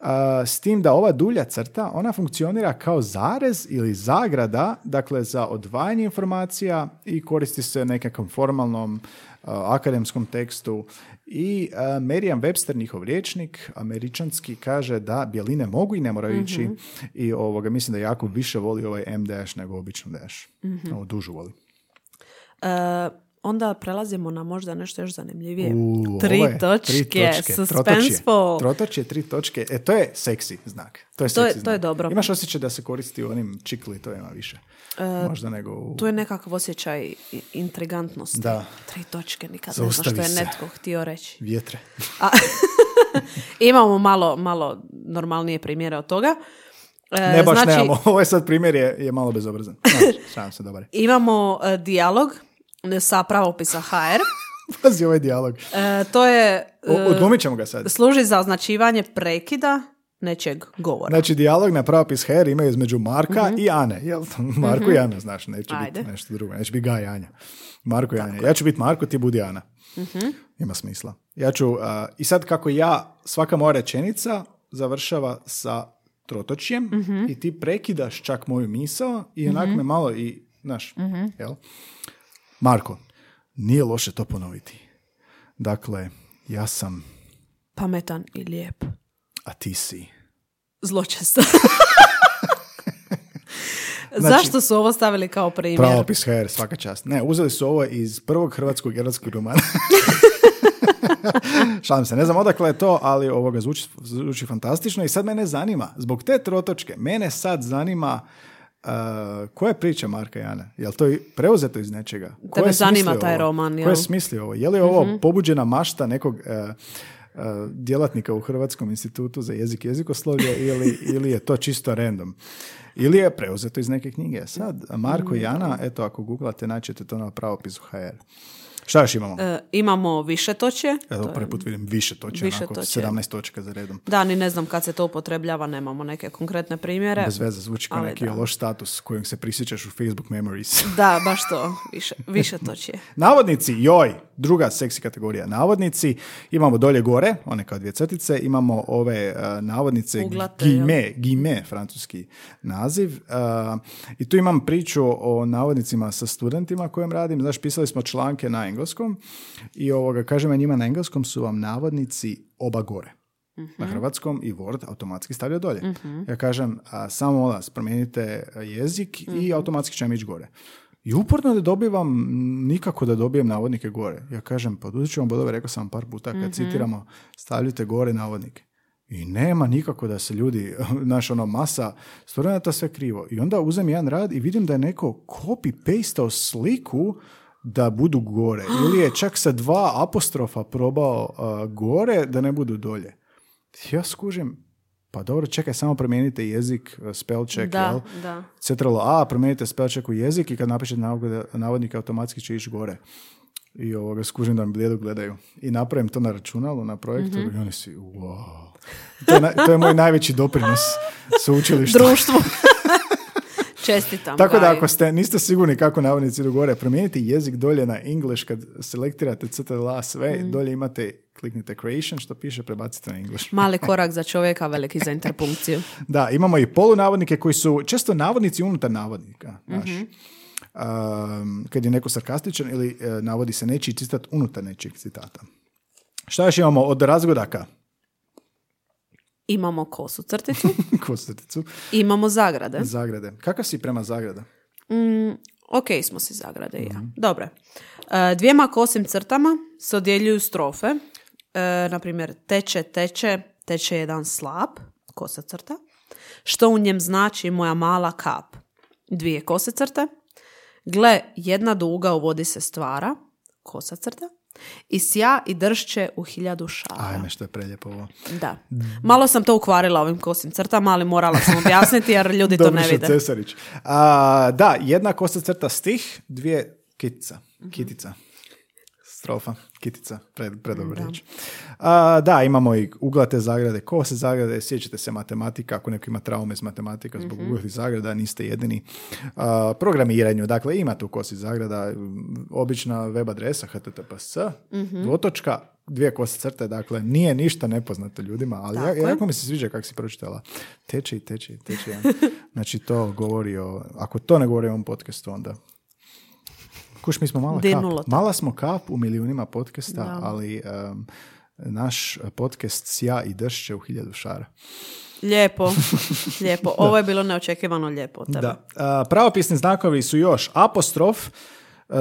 uh, s tim da ova dulja crta, ona funkcionira kao zarez ili zagrada, dakle za odvajanje informacija i koristi se nekakvom formalnom uh, akademskom tekstu. I uh, Merriam-Webster, njihov rječnik, američanski, kaže da bjeline mogu i ne moraju ići mm-hmm. i ovoga, mislim da Jakob više voli ovaj em dash nego obično dash. Mm-hmm. Ovo dužu voli. Uh, onda prelazimo na možda nešto još zanimljivije. U, tri, je, točke, tri točke, suspenseful. Trotočje, tri točke. E, to je seksi znak. To je, to je, to znak. Je dobro. Imaš osjećaj da se koristi u onim čikli, to ima više. Uh, možda nego u... Tu je nekakav osjećaj intrigantnosti. Da. Tri točke, nikad ne znam što je netko htio reći. Vjetre. A, imamo malo, malo normalnije primjera od toga. E, ne baš znači, nemamo, ovo je sad primjer je, je malo bezobrazan. Znači, se, dobar. Imamo uh, dijalog sa pravopisa H R. Pazi ovaj dijalog. E, to je... Uh, Odlomit ćemo ga sad. Služi za označivanje prekida nečeg govora. Znači, dijalog na pravopis H R imaju između Marka mm-hmm. i Ane. Jel? Marko mm-hmm. i Ana, znaš, neće Ajde. biti nešto drugo. Neće biti Ga i Anja. Marko i Anja. Tako. Ja ću biti Marko, ti budi Ana. Mm-hmm. Ima smisla. Ja ću... Uh, I sad kako ja, svaka moja rečenica završava sa trotočjem mm-hmm. i ti prekidaš čak moju misao i onak mm-hmm. me malo i, znaš, mm-hmm. jel? Marko, nije loše to ponoviti. Dakle, ja sam... pametan i lijep. A ti si... zločest. Znači, zašto su ovo stavili kao primjer? Pravopis H R, svaka čast. Ne, uzeli su ovo iz prvog hrvatskog erotskog romana. Šalim se, ne znam odakle je to, ali ovoga zvuči, zvuči fantastično i sad mene zanima, zbog te trotočke, mene sad zanima uh, koja je priča Marka i Ane? Je li to preuzeto iz nečega? Ko tebe zanima taj ovo? Roman, jel? Ko je smislio ovo? Je li ovo mm-hmm. pobuđena mašta nekog... Uh, djelatnika u Hrvatskom institutu za jezik i jezikoslovlje ili, ili je to čisto random. Ili je preuzeto iz neke knjige. Sad, Marko i Ana, eto, ako googlate, naćete to na pravopisu H R. Šta još imamo? E, imamo više toče. Evo, prvi put vidim više toče, više onako, toče. sedamnaest točka za redom. Da, ni ne znam kad se to upotrebljava, nemamo neke konkretne primjere. Bez veze, zvuči kao neki da. loš status kojim se prisjećaš u Facebook memories. Da, baš to, više, više toče. Navodnici, joj, druga seksi kategorija. Navodnici, imamo dolje gore, one kao dvije crtice, imamo ove uh, navodnice guillemets, guillemets, francuski naziv. Uh, I tu imam priču o navodnicima sa studentima kojim radim. Znaš, pisali smo članke na engleskom i ovoga, kažem ja njima, na engleskom su vam navodnici oba gore. Uh-huh. Na hrvatskom i Word automatski stavlja dolje. Uh-huh. Ja kažem, a, samo olas, promijenite jezik uh-huh. i automatski će vam ići gore. I uporno da dobivam, nikako da dobijem navodnike gore. Ja kažem, poduzit ću vam bodove, rekao sam par puta kad mm-hmm. citiramo, stavljite gore navodnike. I nema nikako da se ljudi, naš ono masa, studenata sve krivo. I onda uzem jedan rad i vidim da je neko copy-pastao sliku da budu gore. Ili je čak sa dva apostrofa probao uh, gore da ne budu dolje. Ja skužim, pa dobro, čekaj, samo promijenite jezik, spell check, da, jel? Da. Centralo A, promijenite spell check u jezik i kad napišete navodnik, automatski će ići gore. I ovoga, skužim da mi blijedo gledaju. I napravim to na računalu, na projektu, mm-hmm. i oni si, wow. To je, na, to je moj najveći doprinos sveučilištu. Društvu. Čestitam. Tako da ako ste, niste sigurni kako navodnici idu gore, promijenite jezik dolje na English kad selektirate Ctrl A sve, mm-hmm. dolje imate, kliknite creation, što piše, prebacite na English. Mali korak za čovjeka, veliki za interpunkciju. Da, imamo i polunavodnike koji su često navodnici unutar navodnika. Mm-hmm. Um, kad je neko sarkastičan ili uh, navodi se nečiji citat unutar nečijeg citata. Šta još imamo od razgodaka? Imamo kosu crticu. Kosu crticu. Imamo zagrade. Zagrade. Kakav si prema zagrada? Mm, ok, smo si zagrade mm-hmm. ja. Dobre. E, dvijema kosim crtama se odjeljuju strofe. E, naprimjer, teče, teče, teče jedan slap, kosa crta. Što u njem znači moja mala kap? Dvije kose crte. Gle, jedna duga u vodi se stvara, kosa crta. I sja i dršće u hiljadu šara. Ajme, što je preljepo ovo. Da. Malo sam to ukvarila ovim kosim crtama, ali morala sam objasniti jer ljudi to ne vide. Cesarić. A, da, jedna kosa crta stih, dvije kitica. Mm-hmm. Kitica. Strofa, kitica, pred, predobro riječ. Da. Da, imamo i uglate zagrade, kose zagrade, sjećate se matematika, ako neko ima traume s matematika zbog mm-hmm. uglati zagrada, niste jedini. A, programiranju, dakle, imate u kosi zagrada, obična web adresa, h t t p s, mm-hmm. dvotočka, dvije kose crte, dakle, nije ništa nepoznato ljudima, ali dakle. ja, jako mi se sviđa kako si pročitala. Teče i teče i teče. Znači, to govori o, ako to ne govori o ovom podcastu, onda... Kuš, mi smo mala kap. Mala smo kap u milijunima podcasta, da. ali um, naš podcast sja i dršće u hiljadu šara. Lijepo, lijepo. Ovo je bilo neočekivano lijepo od tebe. Da. A, pravopisni znakovi su još apostrof uh,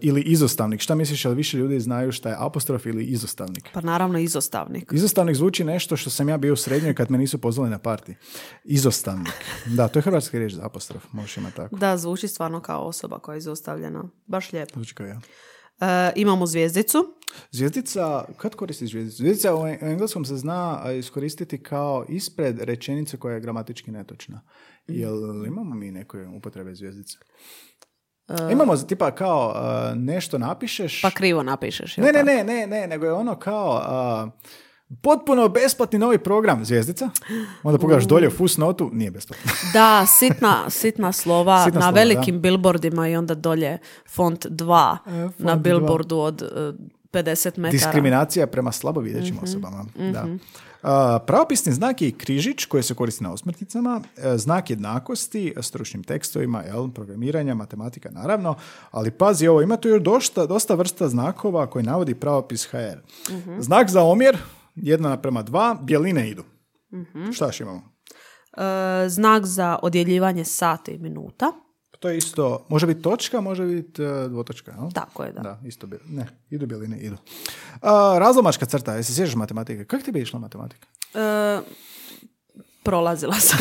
ili izostavnik. Šta misliš, ali više ljudi znaju šta je apostrof ili izostavnik? Pa naravno izostavnik. Izostavnik zvuči nešto što sam ja bio u srednjoj kad me nisu pozvali na parti. Izostavnik. Da, to je hrvatska riječ za apostrof. Možeš imati tako. Da, zvuči stvarno kao osoba koja je izostavljena. Baš lijepo. Zvuči kao ja. Uh, imamo zvjezdicu. Zvjezdica, kad koristiš zvjezdicu? Zvjezdica u engleskom se zna iskoristiti kao ispred rečenice koja je gramatički netočna. Mm. Jel imamo mi neke upotrebe zvjezdice? Uh, imamo tipa kao uh, nešto napišeš. Pa krivo napišeš. Ne, ne, ne, ne, ne, nego je ono kao... Uh, potpuno besplatni novi program, zvjezdica. Onda pogledaš uh. dolje u fusnotu, nije besplatno. Da, sitna, sitna slova sitna na slova, velikim da. Billboardima i onda dolje font dva e, font na billboardu dva. Od e, pedeset metara. Diskriminacija prema slabovidećim mm-hmm. osobama. Mm-hmm. Da. A, pravopisni znak je križić koji se koristi na osmrtnicama, znak jednakosti, stručnim tekstovima, jel, programiranja, matematika naravno, ali pazi ovo, ima tu još dosta, dosta vrsta znakova koji navodi pravopis.hr. Mm-hmm. Znak za omjer jedna naprema dva, bijeline idu. Mm-hmm. Šta još imamo? E, znak za odjeljivanje sata i minuta. To je isto, može biti točka, može biti dvotočka. No? Tako je, da. Da, isto bi, ne, idu bijeline, idu. A, razlomačka crta, jesi sjećaš matematike? Kako ti bi išla matematika? E, prolazila sam.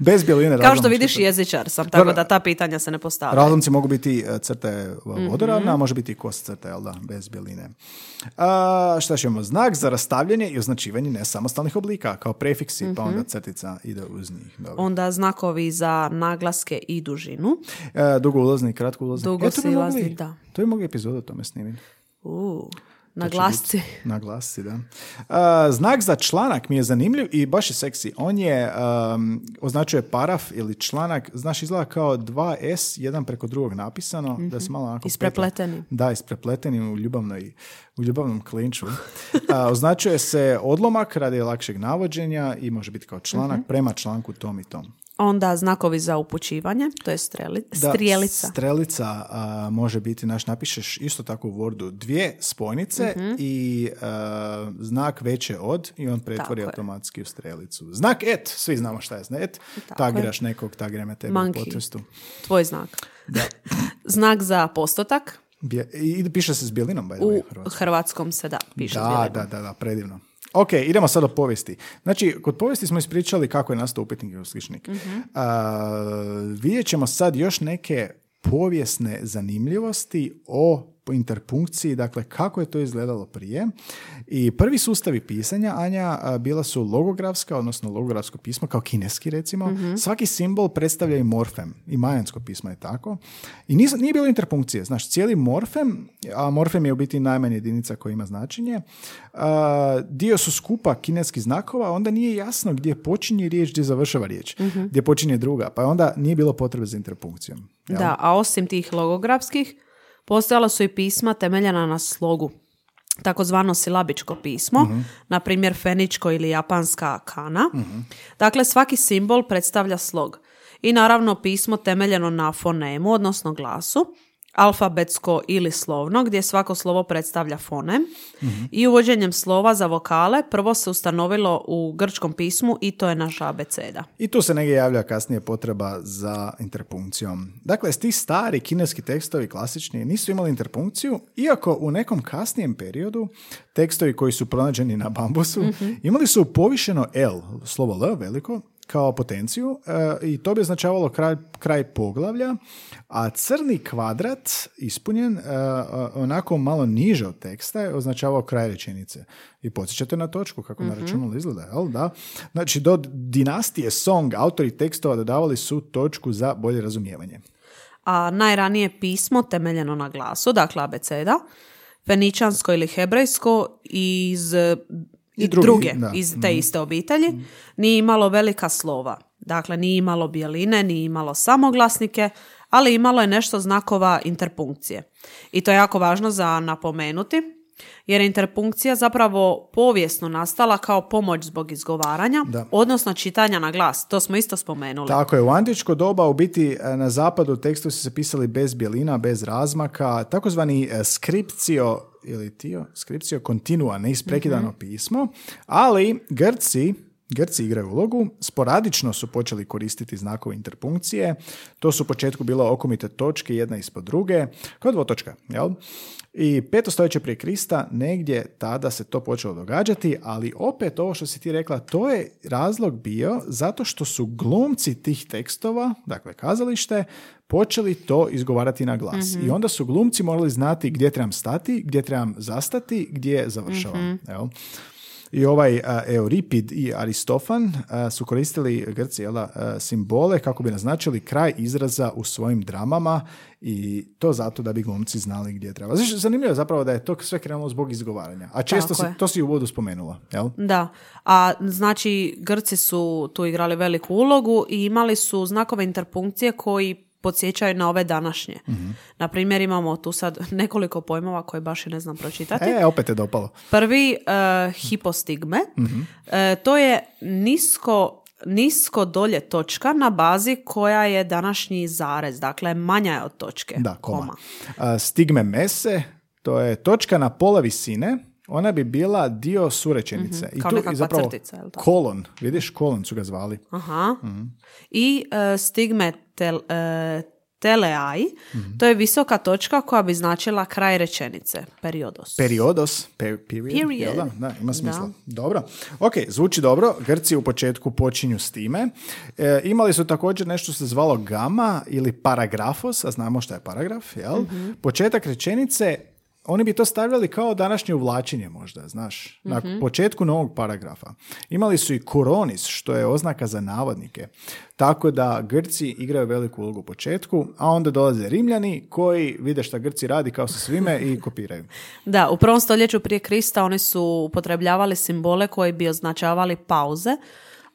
Bez bijeline razlomačka. Kao što vidiš crta. Jezičar sam, tako da ta pitanja se ne postavljaju. Razlomci mogu biti crte vodoravna, mm-hmm. a može biti i kost crta, jel da, bez bijeline. A, šta ćemo? Znak za rastavljanje i označivanje nesamostalnih oblika, kao prefiksi, mm-hmm. pa onda crtica ide uz njih. Dobro. Onda znakovi za naglaske i dužinu. E, dugo ulazni, kratko ulazni. Dugo e, si ulazni, da. To bi mogli epizod o tome snimiti. Uuu. Na glasi. Na glasi, da. Uh, znak za članak mi je zanimljiv i baš je seksi. On je, um, označuje paraf ili članak, znaš, izgleda kao dva S, jedan preko drugog napisano. Mm-hmm. Da se malo onako... Isprepleteni. Peta. Da, isprepleteni u, ljubavnoj, u ljubavnom klinču. Uh, označuje se odlomak radi lakšeg navođenja i može biti kao članak, mm-hmm. prema članku tom i tom. Onda znakovi za upućivanje, to je streli, strijelica. Da, strelica a, može biti, naš, napišeš isto tako u Wordu dvije spojnice mm-hmm. i a, znak veće od i on pretvori tako automatski je. U strelicu. Znak et, svi znamo šta je znak et, tagiraš nekog, tagirame tebe Monkey. U potrestu. Tvoj znak. Da. Znak za postotak. Bje, i piše se s bijelinom. U Hrvatskom. Hrvatskom se da, piše da, s bijelinom. Da, da, da, predivno. Ok, idemo sad do povijesti. Znači, kod povijesti smo ispričali kako je nastao upitnik i usličnik. Mm-hmm. Uh, vidjet ćemo sad još neke povijesne zanimljivosti o interpunkciji, dakle kako je to izgledalo prije. I prvi sustavi pisanja, Anja, bila su logografska, odnosno logografsko pismo, kao kineski recimo. Mm-hmm. Svaki simbol predstavlja i morfem. I majansko pismo je tako. I nis, nije bilo interpunkcije. Znaš, cijeli morfem, a morfem je u biti najmanja jedinica koja ima značenje, a, dio su skupa kineskih znakova, onda nije jasno gdje počinje riječ, gdje završava riječ. Mm-hmm. Gdje počinje druga. Pa onda nije bilo potrebe za interpunkcijom. Jel? Da, a osim tih logografskih, postojala su i pisma temeljena na slogu, takozvano silabičko pismo, uh-huh. na primjer feničko ili japanska kana. Uh-huh. Dakle, svaki simbol predstavlja slog. I naravno pismo temeljeno na fonemu, odnosno glasu, alfabetsko ili slovno, gdje svako slovo predstavlja fonem. Uh-huh. I uvođenjem slova za vokale prvo se ustanovilo u grčkom pismu i to je naša abeceda. I tu se negdje javlja kasnije potreba za interpunkcijom. Dakle, ti stari kineski tekstovi klasični nisu imali interpunkciju, iako u nekom kasnijem periodu tekstovi koji su pronađeni na bambusu uh-huh. imali su povišeno L, slovo L veliko, kao potenciju e, i to bi označavalo kraj, kraj poglavlja, a crni kvadrat ispunjen e, onako malo niže od teksta je označavao kraj rečenice. I podsjećate na točku kako mm-hmm. na računalu izgleda, jel da? Znači, do dinastije Song autori tekstova dodavali su točku za bolje razumijevanje. A najranije pismo temeljeno na glasu, dakle abeceda, feničansko ili hebrejsko iz... I, I drugi, druge da. Iz te iste obitelji, mm. nije imalo velika slova. Dakle, nije imalo bijeline, nije imalo samoglasnike, ali imalo je nešto znakova interpunkcije. I to je jako važno za napomenuti, jer je interpunkcija zapravo povijesno nastala kao pomoć zbog izgovaranja, da. Odnosno čitanja na glas. To smo isto spomenuli. Tako je, u antičko doba u biti na zapadu tekstu su se pisali bez bijelina, bez razmaka, takozvani skriptio, ili tio, skriptio continua, neisprekidanog mm-hmm. pismo, ali Grci Grci igraju ulogu, sporadično su počeli koristiti znakove interpunkcije, to su u početku bila okomite točke jedna ispod druge, kao dvotočka, jel? I peto stoljeće prije Krista, negdje tada se to počelo događati, ali opet ovo što si ti rekla, to je razlog bio zato što su glumci tih tekstova, dakle kazalište, počeli to izgovarati na glas. Mm-hmm. I onda su glumci morali znati gdje trebam stati, gdje trebam zastati, gdje završavam, mm-hmm. jel? I ovaj a, Euripid i Aristofan a, su koristili Grci jela, a, simbole kako bi naznačili kraj izraza u svojim dramama i to zato da bi glumci znali gdje treba. Znači, zanimljivo je zapravo da je to sve krenulo zbog izgovaranja. A često si, to si u uvodu spomenula, jel? Da. A znači Grci su tu igrali veliku ulogu i imali su znakove interpunkcije koji podsjećaju na ove današnje. Mm-hmm. Naprimjer, imamo tu sad nekoliko pojmova koje baš i ne znam pročitati. E, opet je dopalo. Prvi, uh, hipostigme. Mm-hmm. Uh, to je nisko, nisko dolje točka na bazi koja je današnji zarez. Dakle, manja je od točke. Da, koma. koma. Uh, stigme mese, to je točka na pola visine. Ona bi bila dio surečenice. Mm-hmm. Kao nekakva i zapravo crtica, je li tako? Kolon. Vidiš, kolon su ga zvali. Aha. Mm-hmm. I uh, stigme tel, uh, teleai, mm-hmm. to je visoka točka koja bi značila kraj rečenice. Periodos. Periodos. Per, period. period. Jel, da? Da, ima smisla. Da. Dobro. Ok, zvuči dobro. Grci u početku počinju s time. E, imali su također nešto se zvalo gama ili paragrafos, a znamo šta je paragraf, jel? Mm-hmm. Početak rečenice. Oni bi to stavljali kao današnje uvlačenje možda, znaš, na mm-hmm. početku novog paragrafa. Imali su i koronis, što je oznaka za navodnike. Tako da Grci igraju veliku ulogu u početku, a onda dolaze Rimljani koji vide šta Grci radi kao sa svime i kopiraju. Da, u prvom stoljeću prije Krista oni su upotrebljavali simbole koji bi označavali pauze,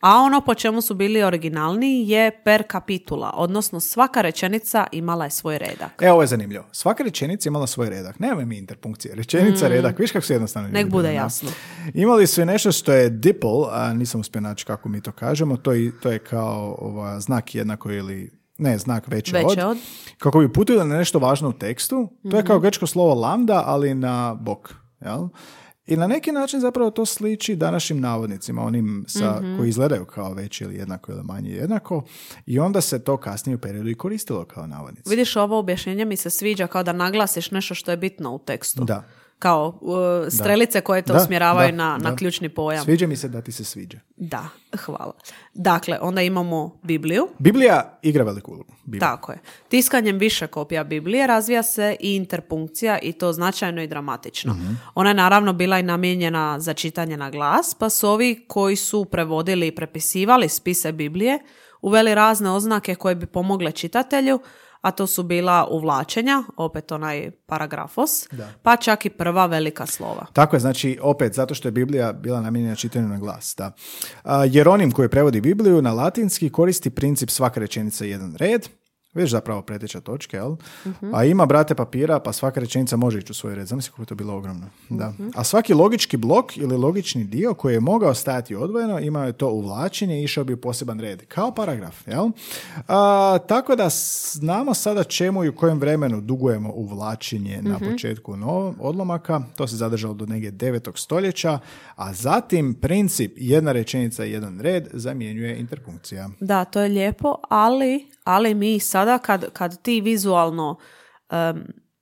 a ono po čemu su bili originalni je per capitula, odnosno svaka rečenica imala je svoj redak. E, ovo je zanimljivo. Svaka rečenica imala svoj redak. Nemamo mi interpunkcije. Rečenica, mm. redak. Viš kako su jednostavno. Nek bude bilo, jasno. Ne? Imali su i nešto što je dipol, a nisam uspio naći kako mi to kažemo. To je, to je kao ova, znak jednako ili... Ne, znak veće, veće od. od. Kako bi putili na nešto važno u tekstu. To mm-hmm. je kao grčko slovo lambda, ali na bok. Jel? I na neki način zapravo to sliči današnjim navodnicima, onim sa, mm-hmm. koji izgledaju kao veći ili jednako ili manje jednako i onda se to kasnije u periodu i koristilo kao navodnici. Vidiš, ovo objašnjenje mi se sviđa kao da naglasiš nešto što je bitno u tekstu. Da. Kao uh, strelice da. koje te da, usmjeravaju da, na, da. na ključni pojam. Sviđa mi se da ti se sviđa. Da, hvala. Dakle, onda imamo Bibliju. Biblija igra veliku ulogu. Biblija. Tako je. Tiskanjem više kopija Biblije razvija se i interpunkcija i to značajno i dramatično. Mm-hmm. Ona je naravno bila i namijenjena za čitanje na glas, pa su ovi koji su prevodili i prepisivali spise Biblije uveli razne oznake koje bi pomogle čitatelju, a to su bila uvlačenja, opet onaj paragrafos, da. pa čak i prva velika slova. Tako je, znači opet, zato što je Biblija bila namijenjena čitanju na glas. Da. A, Jeronim koji prevodi Bibliju na latinski koristi princip svaka rečenica jedan red, vidiš zapravo preteča točke, jel? Uh-huh. A ima brate papira, pa svaka rečenica može ići u svoj red. Zamisli kako je to bilo ogromno. Da. Uh-huh. A svaki logički blok ili logični dio koji je mogao stajati odvojeno, imao je to uvlačenje i išao bi u poseban red. Kao paragraf, jel? A, tako da znamo sada čemu i u kojem vremenu dugujemo uvlačenje uh-huh. na početku nov- odlomaka. To se zadržalo do negdje devetog stoljeća, a zatim princip jedna rečenica i jedan red zamjenjuje interpunkcija. Da, to je lijepo, ali... Ali mi sada kad, kad ti vizualno, um,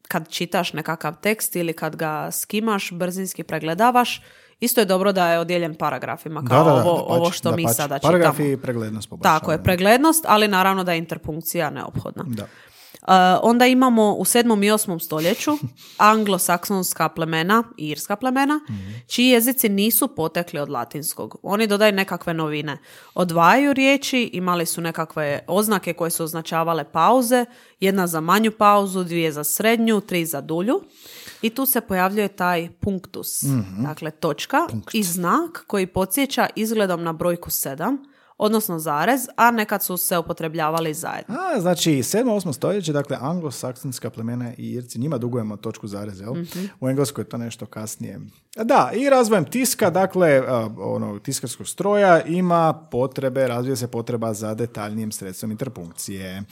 kad čitaš nekakav tekst ili kad ga skimaš, brzinski pregledavaš, isto je dobro da je odjeljen paragrafima, kao da, da, ovo, da pač, ovo što mi pač. sada čitamo. Paragraf i preglednost poboljšava. Tako je, preglednost, ali naravno da je interpunkcija neophodna. Da. Uh, onda imamo u sedmom i osmom stoljeću anglosaksonska plemena i irska plemena, mm-hmm. čiji jezici nisu potekli od latinskog. Oni dodaju nekakve novine. Odvajaju riječi, imali su nekakve oznake koje su označavale pauze, jedna za manju pauzu, dvije za srednju, tri za dulju. I tu se pojavljuje taj punktus, mm-hmm. dakle točka Punkt. i znak koji podsjeća izgledom na brojku sedam, odnosno zarez, a nekad su se upotrebljavali zajedno. A, znači, sedmo osmo stoljeće, dakle, anglosaksonska plemena i Irci, njima dugujemo točku zarez, jel? Mm-hmm. U Engleskoj je to nešto kasnije. Da, i razvojem tiska, dakle, ono, tiskarskog stroja ima potrebe, razvija se potreba za detaljnijim sredstvom interpunkcije.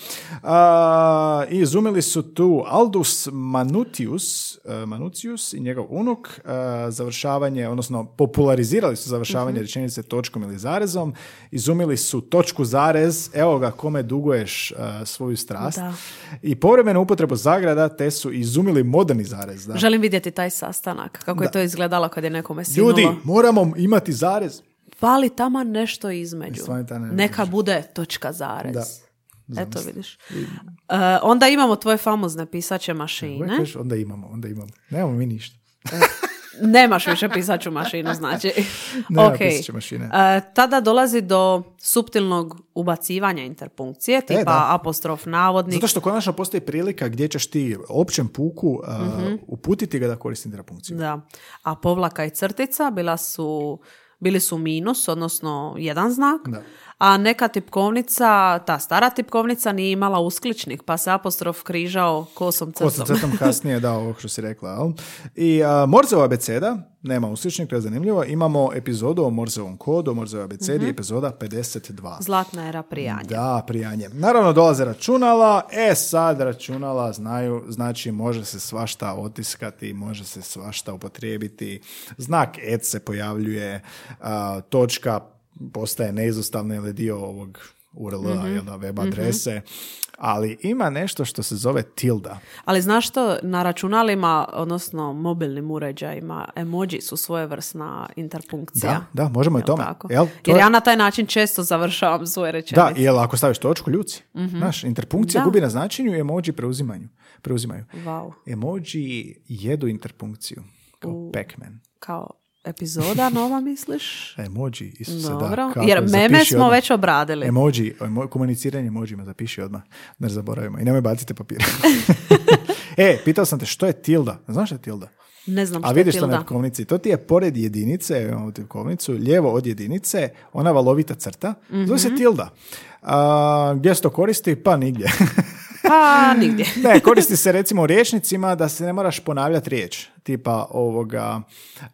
A, I izumili su tu Aldus Manutius, Manutius i njegov unuk, a, završavanje, odnosno popularizirali su završavanje mm-hmm. rečenice točkom ili zarezom, izumili su točku zarez, evo ga, kome duguješ a, svoju strast, da. I povremenu upotrebu zagrada, te su izumili moderni zarez. Da. Želim vidjeti taj sastanak, kako da. je to izgledalo kad je nekome sinulo. Ljudi, moramo imati zarez. Pali tamo nešto između. Ne Neka ne bude točka zarez. Da. Znam, eto vidiš. I... Uh, onda imamo tvoje famozne pisaće mašine. Veš, onda imamo, onda imamo. Nemamo mi ništa. Nemaš više pisaću mašinu, znači. Nema okay. pisaće mašine. Uh, tada dolazi do suptilnog ubacivanja interpunkcije, tipa e, da. apostrof, navodnik. Zato što konačno postoji prilika gdje ćeš ti općem puku uh, mm-hmm. uputiti ga da koristi interpunkciju. Da. A povlaka i crtica bila su... Bili su minus, odnosno jedan znak, da. A neka tipkovnica, ta stara tipkovnica nije imala uskličnik, pa se apostrof križao kosom crtom. Kosom crtom kasnije, da, ovo što si rekla. Ali. I a, Morseva abeceda, nema uskličnik, to je zanimljivo. Imamo epizodu o Morsevom kodu, o Morsevoj abecedi, mm-hmm. epizoda pedeset dva. Zlatna era prijanja. Da, prijanje. Naravno, dolaze računala, e sad računala znaju, znači može se svašta otiskati, može se svašta upotrijebiti. Znak et se pojavljuje, a, točka postaje neizostavna ili dio ovog U R L-a, mm-hmm. jel da, web adrese, mm-hmm. ali ima nešto što se zove tilda. Ali znaš što, na računalima, odnosno mobilnim uređajima, emoji su svojevrsna interpunkcija. Da, da, možemo jel i tome. Jel, to jer je... ja na taj način često završavam svoje rečenice. Da, jel ako staviš točku, ljuci. Mm-hmm. Znaš, interpunkcija da. gubi na značenju, emoji preuzimanju. preuzimaju. Wow. Emoji jedu interpunkciju, kao U... Pac-Man. Kao... Epizoda nova, misliš? Emoji, Isuse, da. Kako, jer meme smo odmah. Već obradili. Emoji, emo, komuniciranje emojima, zapiši odmah. Ne zaboravimo. I nemoj bacite papir. E, pitao sam te što je tilda. Znaš što je tilda? Ne znam što je tilda. A vidiš to na tipkovnici. To ti je pored jedinice, imamo tipkovnicu, lijevo od jedinice, ona valovita crta. Mm-hmm. Zove se tilda. A, gdje se to koristi? Pa nigdje. Pa nigdje. Ne, koristi se recimo u rječnicima da se ne moraš ponavljati riječ. Tipa ovoga uh,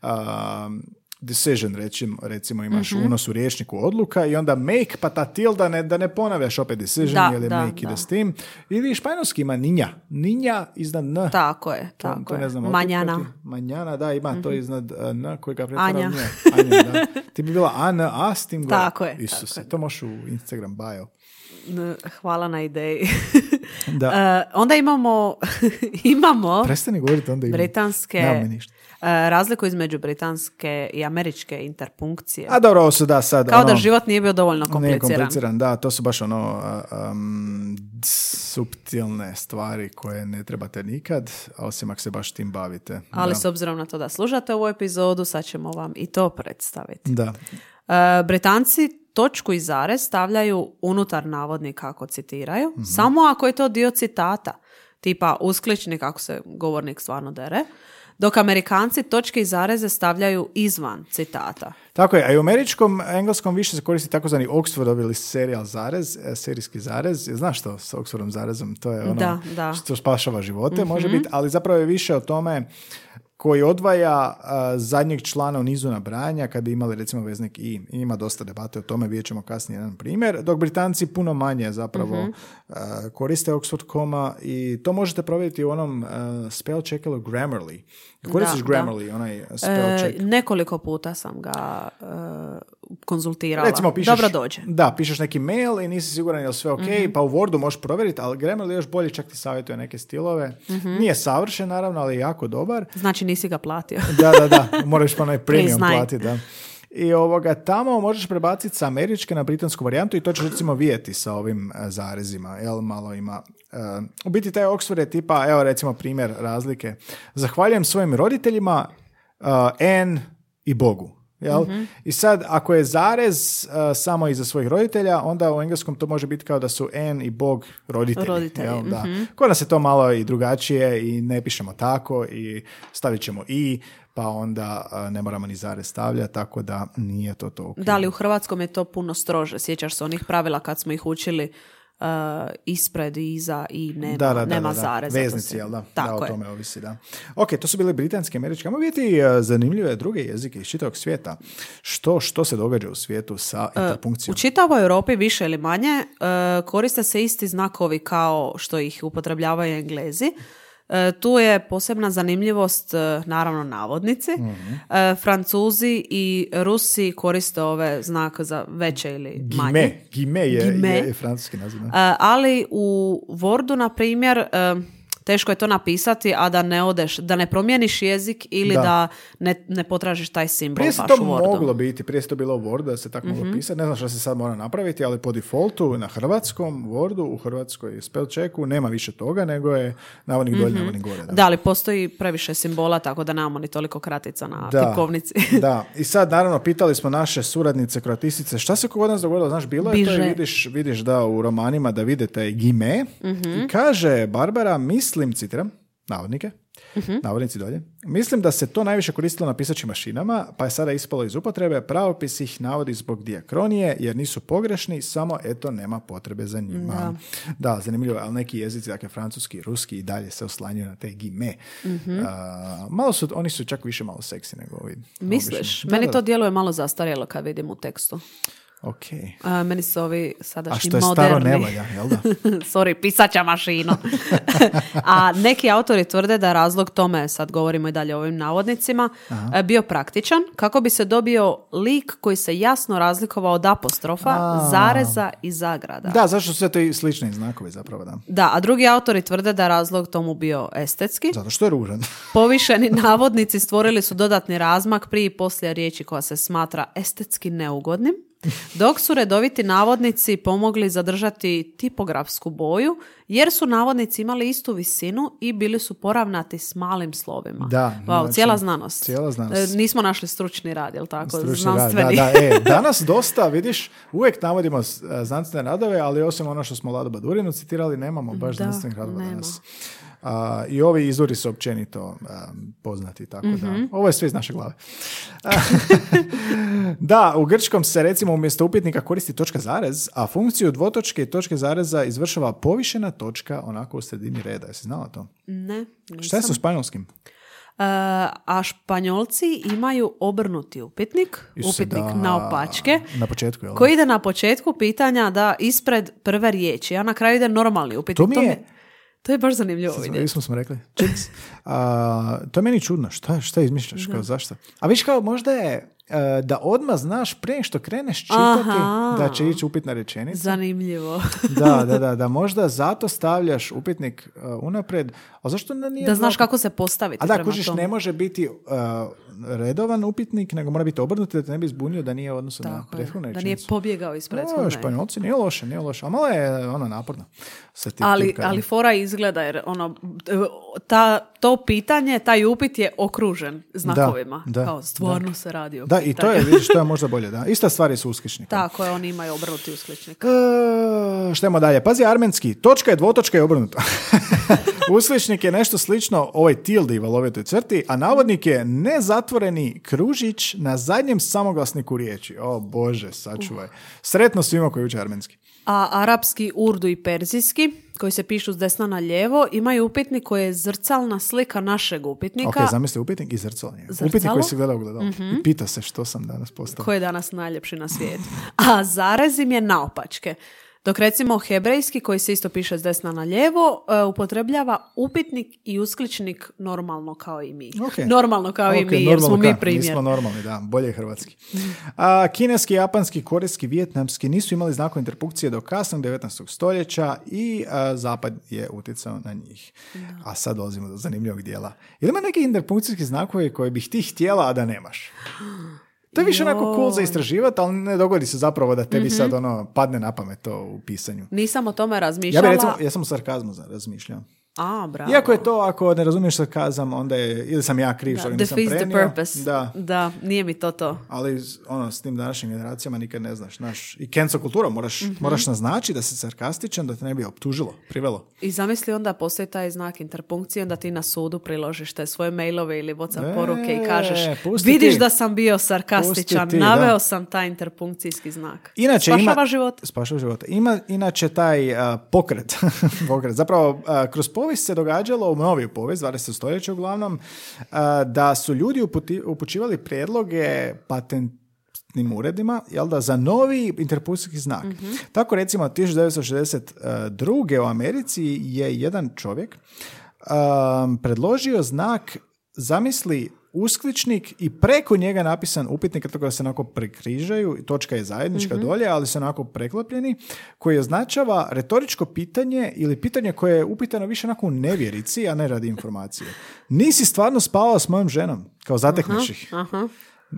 decision, recimo, recimo imaš mm-hmm. unos u rječniku odluka i onda make pa ta tilda ne, da ne ponavljaš opet decision da, ili da, make da. ide s tim. Ili španjolski ima ninja. Ninja iznad n. Tako je. Tako to, to ne znam, je. Manjana. Otkutati. Manjana, da, ima mm-hmm. to iznad n koji ga pretvara Anja. Anja, da. Ti bi bila an, a s tim gore. Tako je. Isuse, tako je. To možeš u Instagram bio. Hvala na ideji. Da. Uh, onda imamo, imamo prestani govoriti, onda imamo britanske, uh, razliku između britanske i američke interpunkcije. A dobro, ovo su da sad. Kao ono, da život nije bio dovoljno kompliciran. kompliciran. Da, to su baš ono um, suptilne stvari koje ne trebate nikad, osim ako se baš tim bavite. Ali da. S obzirom na to da slušate ovu epizodu, sad ćemo vam i to predstaviti. Da. Uh, Britanci točku i zarez stavljaju unutar navodnika ako citiraju, mm-hmm. samo ako je to dio citata, tipa uskličnik ako se govornik stvarno dere, dok Amerikanci točke i zareze stavljaju izvan citata. Tako je, a i u američkom engleskom više se koristi takozvani Oxfordov ili serijal zarez, serijski zarez. Znaš što s Oxfordom zarezom? To je ono da, da. što spašava živote, mm-hmm. može biti, ali zapravo je više o tome koji odvaja uh, zadnjeg člana u nizu nabrajanja kad bi imali recimo veznik i. I ima dosta debate o tome, vidjet ćemo kasnije jedan primjer, dok Britanci puno manje zapravo mm-hmm. uh, koriste Oxford koma i to možete provjeriti u onom uh, spell checkeru Grammarly. Koristiš Grammarly, da. onaj spell check? E, nekoliko puta sam ga uh, konzultirala. Recimo, pišeš, dobro dođe. Da, pišeš neki mail i nisi siguran je li sve ok, mm-hmm. pa u Wordu možeš provjeriti, ali Grammarly još bolje čak ti savjetuje neke stilove. Mm-hmm. Nije savršen naravno, ali je jako dobar. Znači nisi ga platio. Da, da, da. Moraš pa onaj premium platiti, da. I ovoga, tamo možeš prebaciti sa američke na britansku varijantu i to ćeš recimo vidjeti sa ovim zarezima, jel malo ima. Uh, u biti taj Oxford je tipa, evo recimo primjer razlike. Zahvaljujem svojim roditeljima, uh, N i Bogu. Jel? Mm-hmm. I sad, ako je zarez uh, samo iza svojih roditelja, onda u engleskom to može biti kao da su en i bog roditelji. roditelji. Jel? Da. Mm-hmm. Kod nas je to malo i drugačije i ne pišemo tako i stavit ćemo i, pa onda ne moramo ni zarez stavljati, tako da nije to to. Okay. Da, li u hrvatskom je to puno strože. Sjećaš se onih pravila kad smo ih učili uh, ispred i iza i nema, da, da, nema da, da, zareza. Veznici, se... jel da? Tako da, o tome je. Ovisi, da. Ok, to su bile britanske, američke. Ajmo vidjeti zanimljive druge jezike iz čitavog svijeta. Što, što se događa u svijetu sa interpunkcijom? Uh, u čitavoj Europi, više ili manje, uh, koriste se isti znakovi kao što ih upotrebljavaju Englezi. Tu je posebna zanimljivost, naravno navodnici. Mm-hmm. Francuzi i Rusi koriste ove znake za veće ili manje. Gime je, Gime. je francuski naziv. Ali u Wordu, na primjer, teško je to napisati, a da ne odeš, da ne promijeniš jezik ili da, da ne, ne potražiš taj simbol. Prije se to moglo biti, prije se to bilo u Wordu, da se tako mm-hmm. moglo pisati. Ne znam što se sad mora napraviti, ali po defaultu na hrvatskom Wordu, u hrvatskoj spell checku nema više toga, nego je navodnik dolje, mm-hmm. navodnik gore. Da. Da, ali postoji previše simbola, tako da nemamo ni toliko kratica na da, tipkovnici. Da, i sad naravno pitali smo naše suradnice, kroatistice, šta se kod nas dogodilo, znaš, bilo je Biže. To i vidiš, vidiš da u romanima da vidite gime mm-hmm. i kaže Barbara, misli Mislim, citiram, navodnike, uh-huh. navodnici dolje, mislim da se to najviše koristilo na pisaćim mašinama, pa je sada ispalo iz upotrebe, pravopis ih navodi zbog dijakronije, jer nisu pogrešni, samo eto nema potrebe za njima. Da, da zanimljivo, ali neki jezici, dakle francuski, ruski i dalje se oslanjuju na te gime. Uh-huh. Uh, malo su, oni su čak više malo seksi nego ovi. Misliš? Meni to djeluje malo zastarjelo kad vidim u tekstu. Okay. A, meni su ovi sadašnji moderni. A što je staro nevalja, jel da? Sorry, pisaća mašino. A neki autori tvrde da razlog tome, sad govorimo i dalje o ovim navodnicima, aha. bio praktičan kako bi se dobio lik koji se jasno razlikovao od apostrofa, a. zareza i zagrada. Da, zašto su to i slični znakovi zapravo, da. Da, a drugi autori tvrde da razlog tomu bio estetski. Zato što je ružan. Povišeni navodnici stvorili su dodatni razmak prije i poslije riječi koja se smatra estetski neugodnim. Dok su redoviti navodnici pomogli zadržati tipografsku boju, jer su navodnici imali istu visinu i bili su poravnati s malim slovima. Da, wow, znači, cijela znanost. Cijela znanost. E, nismo našli stručni rad, jel tako? Stručni znanstveni. Rad, da, da, e, danas dosta, vidiš, uvijek navodimo znanstvene radove, ali osim ono što smo Lada Badurinu citirali, nemamo baš da, znanstvenih radova nema. Danas. Uh, I ovi izvori su općenito uh, poznati, tako mm-hmm. da ovo je sve iz naše glave. Da, u grčkom se recimo umjesto upitnika koristi točka zarez, a funkciju dvotočke i točke zareza izvršava povišena točka onako u sredini reda. Jesi znala to? Ne, nisam. Šta je sa španjolskim? Uh, a Španjolci imaju obrnuti upitnik, Isuse, upitnik da, naopačke, na početku, jel? Koji ide na početku pitanja, da, ispred prve riječi, a na kraju ide normalni upitnik. To mi je... To mi... To je baš zanimljivo vidjeti. Vidjeli smo smo rekli. A, to je meni čudno. Šta, šta izmišljaš? Kao, zašto? A viš kao možda je da odmah znaš prije što kreneš čitati aha. da će ići upitna rečenica. Zanimljivo. Da, da, da, da. Možda zato stavljaš upitnik unaprijed. A zašto ne nije... Da znaš kako se postaviti. A da, kužiš, ne može biti uh, redovan upitnik, nego mora biti obrnuti da te ne bi zbunio da nije odnosno na prethodnu rečenicu. Da nije pobjegao iz prethodne. Španjolci, nije loše, nije loše. A malo je ono naporno. Tip, ali, tip ali fora izgleda, jer ono, ta, to pitanje, taj upit je okružen znakovima. Da, da, kao stvarno da. Se radi o Da, pitanju. I to je, vidiš, to je možda bolje, da. Ista stvar je s uskličnikom. Tako je, oni imaju obrnuti uskličnik. E, šta imamo dalje? Pazi, armenski. Točka je dvotočka i obrnuta. Uskličnik je nešto slično ovoj tildi i valovitoj crti, a navodnik je nezatvoreni kružić na zadnjem samoglasniku riječi. O Bože, sačuvaj. Sretno svima koji uče armenski. A arapski, urdu i perzijski, koji se pišu s desna na lijevo, imaju upitnik koji je zrcalna slika našeg upitnika. Ok, zamisli upitnik i zrcalo. Upitnik koji se gleda u gledalo. Mm-hmm. I pita se što sam danas postao. Koji je danas najljepši na svijetu. A zarez im je naopačke. Dok recimo hebrejski, koji se isto piše s desna na lijevo, uh, upotrebljava upitnik i uskličnik normalno kao i mi. Okay. Normalno kao okay, i mi, jer smo ka, mi primjer. Mi smo normalni, da, bolje je hrvatski. A, kineski, japanski, korejski, vijetnamski nisu imali znakove interpunkcije do kasnog devetnaestog stoljeća i a, zapad je utjecao na njih. Da. A sad dolazimo do zanimljivog dijela. Ili ima neki interpunkcijski znakovi koje bih ti htjela, a da nemaš? To je više jo. Onako cool za istraživati, ali ne dogodi se zapravo da tebi mm-hmm. sad ono padne na pamet to u pisanju. Nisam o tome razmišljala. Ja bih recimo, ja sam o sarkazmu razmišljao. A, bravo. Iako je to, ako ne razumiješ sarkazam, onda je, ili sam ja kriv, da, ali nisam defeats prenio. The purpose. Da. da, nije mi to to. Ali ono, s tim današnjim generacijama nikad ne znaš. Naš, i cancel kulturu, moraš, mm-hmm. moraš naznačiti da si sarkastičan, da te ne bi optužilo, privelo. I zamisli onda postoji taj znak interpunkcije, onda ti na sudu priložiš te svoje mailove ili WhatsApp e, poruke i kažeš, vidiš ti. Da sam bio sarkastičan, ti, naveo da. sam taj interpunkcijski znak. Inače, spašava ima, život. Spašava život. Ima inače taj uh, pokret. pokret. Zapravo, uh, kroz povijest se događalo, u noviju povijest, dvadesetog stoljeća uglavnom, da su ljudi uputi, upućivali prijedloge patentnim uredima, jel da, za novi interpunkcijski znak. Mm-hmm. Tako recimo, devetnaest šezdeset druge u Americi je jedan čovjek um, predložio znak, zamisli uskličnik i preko njega napisan upitnik, tako da se onako prekrižaju, točka je zajednička mm-hmm. dolje, ali se onako preklapljeni, koji označava retoričko pitanje ili pitanje koje je upitano više onako u nevjerici, a ne radi informacije. Nisi stvarno spavao s mojom ženom, kao zatekneš aha, aha.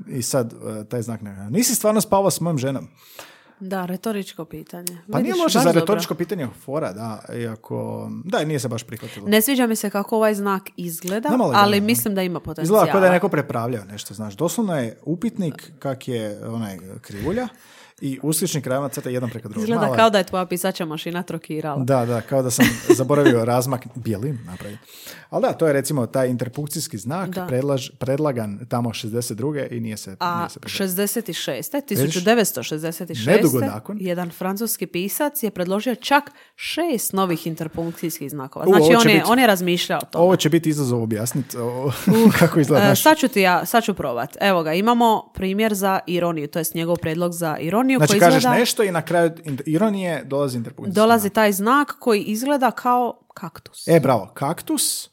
I sad taj znak ne. Nisi stvarno spavao s mojom ženom. Da, retoričko pitanje. Pa vidiš, nije loše za retoričko dobro. Pitanje fora, da, iako, da, nije se baš prihvatilo. Ne sviđa mi se kako ovaj znak izgleda, da, ali da, mislim da ima potencijala. Izgleda kao da je neko prepravljao nešto, znaš. Doslovno je upitnik kak je onaj krivulja i usklični krajeva crta jedan preko drugog. Izgleda Mala. Kao da je tvoja pisača mašina trokirala. Da, da, kao da sam zaboravio razmak bijelim napravio. Ali da, to je recimo taj interpunkcijski znak predlaž, predlagan tamo šezdeset druge i nije se... A nije se šezdeset šeste, tisuću devetsto šezdeset šeste Nedugo nakon. Jedan francuski pisac je predložio čak šest novih interpunkcijskih znakova. Znači U, on, je, biti, on je razmišljao o tome. Ovo će biti izazov objasniti kako izgleda naš... Sad ću ti ja, sad ću probati. Evo ga, imamo primjer za ironiju, to je njegov predlog za ironiju. Znači izgleda, kažeš nešto i na kraju ironije dolazi interpunkcija. Dolazi taj znak koji izgleda kao kaktus. E, bravo, kaktus. Znači,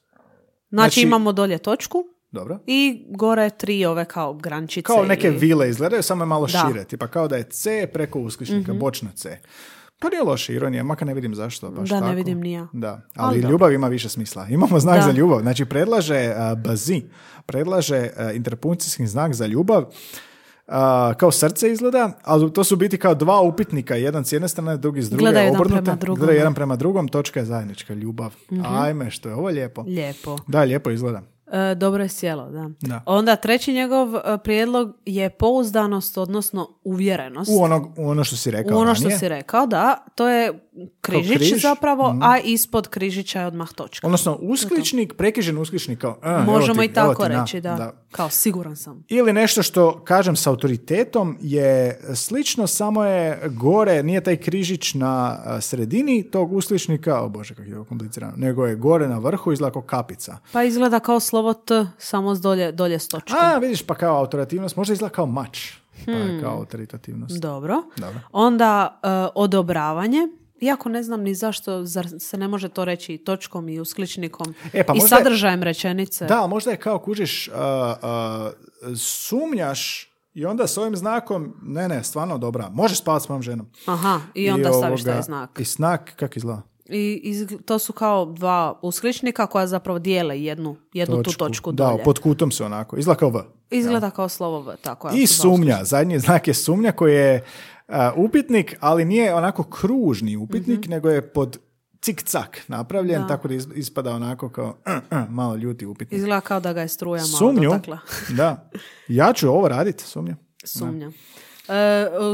znači imamo dolje točku. Dobro. I gore tri ove kao grančice. Kao neke ili... vile izgledaju, samo je malo da. šire. Tipa kao da je C preko uskličnika, mm-hmm. bočna C. To nije loša ironija, makar ne vidim zašto. Baš da, tako. Ne vidim ni ja. Da, ali Onda. ljubav ima više smisla. Imamo znak da. za ljubav. Znači predlaže uh, bazi, predlaže uh, interpunkcijski znak za ljubav. Uh, kao srce izgleda, ali to su biti kao dva upitnika, jedan s jedne strane, drugi s druge, gledaju obrnute, gledaju jedan prema drugom, točka je zajednička, ljubav. Mm-hmm. Ajme, što je ovo lijepo. Lijepo. Da, lijepo izgleda. E, dobro je sjelo, da. da. Onda treći njegov prijedlog je pouzdanost, odnosno uvjerenost. U ono, u ono što si rekao. U ono što ranije. si rekao, da. To je križić križ, zapravo, mm. a ispod križića je odmah točka. Odnosno uskličnik, prekrižen uskličnik. Kao, eh, možemo ti, i tako reći, na, da, da. Kao siguran sam. Ili nešto što, kažem, s autoritetom je slično, samo je gore, nije taj križić na sredini tog uskličnika, o bože, kako je ovo komplicirano, nego je gore na vrhu, izgleda kao kapica. Pa izgleda kao slovo T, samo s dolje, dolje s točkom. A, vidiš, pa kao autoritativnost, možda izgleda kao mač, hmm. pa je kao autoritativnost. Dobro. Dobro. Onda uh, odobravanje. Iako ne znam ni zašto, zar se ne može to reći i točkom i uskličnikom e, pa i sadržajem je, rečenice. Da, možda je kao kužiš, uh, uh, sumnjaš i onda s ovim znakom, ne, ne, stvarno dobra, možeš spavati s mojom ženom. Aha, i onda I staviš ovoga, taj znak. I znak, kako izgleda? I iz, to su kao dva uskličnika koja zapravo dijele jednu, jednu točku, tu točku dolje. Da, pod kutom se onako. Izgleda kao V. Izgleda ja. kao slovo V. Tako, I sumnja, zadnji znak je sumnja koji je Uh, upitnik, ali nije onako kružni upitnik, mm-hmm. nego je pod cik-cak napravljen, da. tako da ispada onako kao uh, uh, malo ljuti upitnik. Izgleda kao da ga je struja malo sumnju, dotakla. da. Ja ću ovo raditi, sumnja. Sumnja. Uh,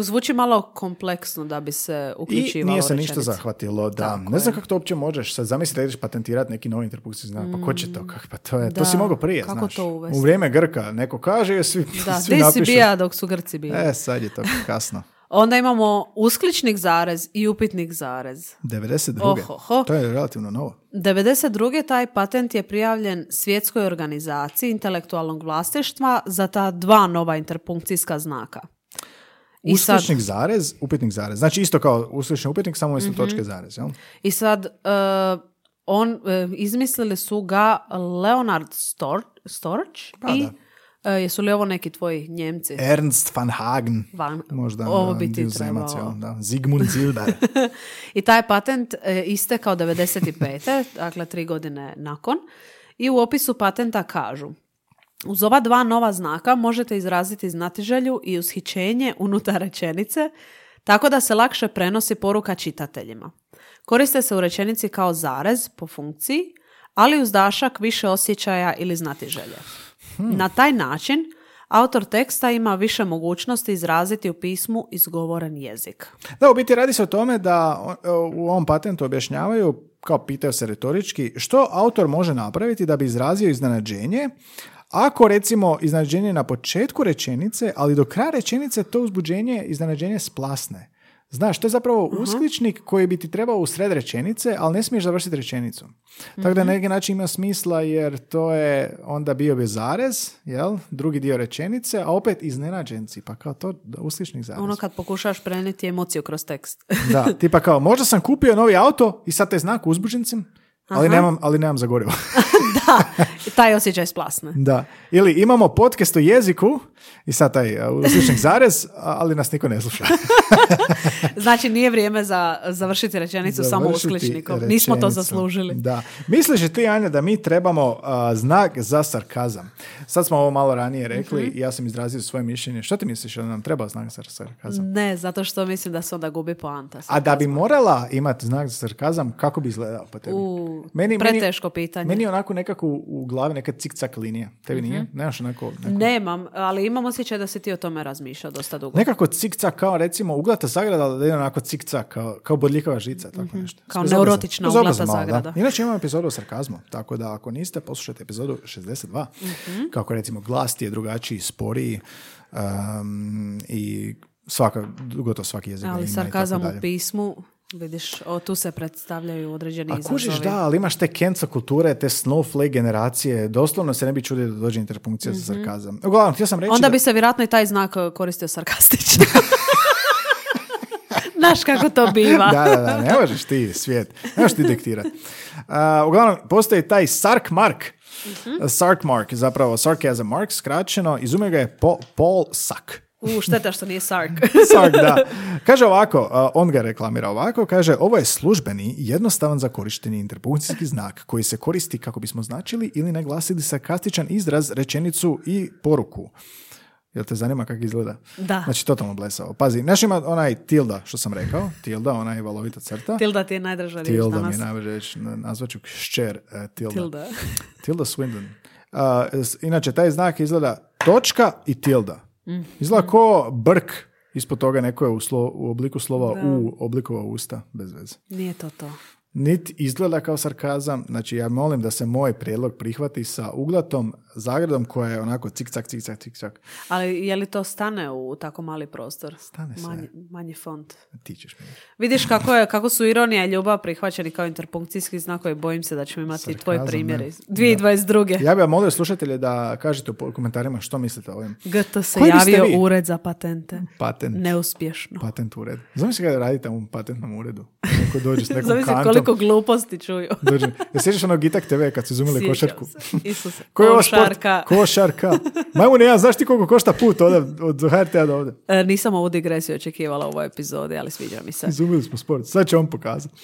zvuči malo kompleksno da bi se uključivalo. I nije se ništa rečenice. zahvatilo, da. Tako ne znam kako to uopće možeš. Sad zamisli da ideš patentirati neki novi interpunkcijski znak. Pa ko će to? Kak, pa to, je, to si mogao prije, kako znaš. To uvesti? U vrijeme Grka neko kaže i svi, svi napišu. Da, ti si bija dok su Grci bili. E, sad je to kasno. Onda imamo uskličnik zarez i upitnik zarez. devedeset druge Ohoho. To je relativno novo. devedeset druge taj patent je prijavljen Svjetskoj organizaciji intelektualnog vlasništva za ta dva nova interpunkcijska znaka. I uskličnik sad... zarez, upitnik zarez. Znači isto kao usklični upitnik, samo umjesto mm-hmm. točke zarez. Jel? I sad uh, on, uh, izmislili su ga Leonard Storch, Storch pa, i... Da. Uh, jesu li ovo neki tvoji Njemci? Ernst van Hagen. Van, možda. Ovo bi ti trebao. Da. Zigmund Zildar. I taj patent uh, istekao devedeset pete dakle tri godine nakon. I u opisu patenta kažu: uz ova dva nova znaka možete izraziti znatiželju i ushićenje unutar rečenice, tako da se lakše prenosi poruka čitateljima. Koriste se u rečenici kao zarez po funkciji, ali uz dašak više osjećaja ili znatiželje. Hmm. Na taj način autor teksta ima više mogućnosti izraziti u pismu izgovoren jezik. Da, u biti radi se o tome da u ovom patentu objašnjavaju, kao pitao se retorički, što autor može napraviti da bi izrazio iznenađenje, ako recimo iznenađenje na početku rečenice, ali do kraja rečenice to uzbuđenje, iznenađenje splasne. Znaš, to je zapravo uh-huh. uskličnik koji bi ti trebao u sred rečenice, ali ne smiješ završiti rečenicu. Uh-huh. Tako da na neki način ima smisla jer to je onda bio bi zarez, jel? Drugi dio rečenice, a opet iznenađenci, pa kao to uskličnik zarez. Ono kad pokušaš prenijeti emociju kroz tekst. Da, tipa kao možda sam kupio novi auto i sad te znak uzbuđencim, ali nemam, ali nemam za gorivo. Da, taj osjećaj splasne. Da. Ili imamo podcast o jeziku i sad taj usličnik zarez, ali nas niko ne sluša. Znači nije vrijeme za završiti rečenicu završiti samo uskličnikom. Rečenicu. Nismo to zaslužili. Da. Misliš li ti, Anja, da mi trebamo uh, znak za sarkazam? Sad smo ovo malo ranije rekli i mm-hmm. ja sam izrazio svoje mišljenje. Što ti misliš, da nam treba znak za sarkazam? Ne, zato što mislim da se onda gubi poanta. Sarkazam. A da bi morala imati znak za sarkazam, kako bi izgledao po tebi? U, meni, preteško pitanje. Meni onako nekako u, u glavi neka cik-cak linija. Tebi mm-hmm. nije? Nemaš onako, onako... Nemam, ali imam osjećaj da si ti o tome razmišljao dosta dugo. Nekako cik-cak kao recimo uglata Zagrada, da je onako cik-cak, kao, kao bodljikava žica, tako mm-hmm. nešto. Kao neurotična uglata Zagrada. Da. Inače imam epizodu o sarkazmu, tako da ako niste, poslušajte epizodu šezdeset dva. Mm-hmm. Kako recimo glas ti je drugačiji, sporiji um, i svaka, gotovo svaki jezik. Ali sarkazam u pismu... Vidiš, o, tu se predstavljaju određeni izazovi. A kužiš, izazovi. Da, ali imaš te cancel kulture, te snowflake generacije, doslovno se ne bi čudio da dođe interpunkcija mm-hmm. za sarkazam. Uglavnom, htio sam reći onda da... bi se vjerojatno i taj znak koristio sarkastično. Znaš kako to biva. Da, da, da, ne možeš ti svijet, ne možeš ti diktirati. Uh, uglavnom, postoji taj sark mark, mm-hmm. sark mark, zapravo sarcasm mark, skraćeno, izumio ga je po, Paul Sack. U, šteta što nije Sark. Sark, da. Kaže ovako, on ga reklamira ovako, kaže, ovo je službeni, jednostavan za korištenje interpunkcijski znak koji se koristi kako bismo značili ili naglasili sarkastičan izraz, rečenicu i poruku. Jel te zanima kako izgleda? Da. Znači, totalno blesao. Pazi, naš ima onaj tilda, što sam rekao. Tilda, onaj valovita crta. Tilda ti je najdraža riječ danas. Tilda mi je najdraža riječ. Nazvat ću ščer uh, tilda. Tilda. Tilda Swindon. Uh, inače, taj znak izgleda točka i tilda. Mm. Izgleda ko brk, ispod toga neko je u, slo, u obliku slova da. U oblikova usta, bez veze. Nije to to. Niti izgleda kao sarkazam, znači ja molim da se moj prijedlog prihvati sa uglatom Zagradom koja je onako cik-cak, cik-cak, cik-cak. Ali je li to stane u tako mali prostor? Stane se. Manji, manji font. Tičeš mi. Vidiš kako, je, kako su ironija i ljubav prihvaćeni kao interpunkcijski znakovi, bojim se da ćemo imati sarkazam, tvoj primjer iz dvije tisuće dvadeset druge. Ja bih vam molio slušatelje da kažete u komentarima što mislite o ovim. G T se koji javio vi? Ured za patente. Patent. Neuspješno. Patent ured. Znam se kada radite u patentnom uredu. Neko dođe s nekom kantom. Koliko gluposti čuju. Ja sjećaš ono Gitak te ve kad su izumili košarku? Isuse, košarka. Košarka. Majmune, ja, znaš ti koliko košta put od, od ha er te a do ovdje? E, nisam ovu digresiju očekivala u ovoj epizodi, ali sviđa mi se. Izumili smo sport. Sad će on pokazati.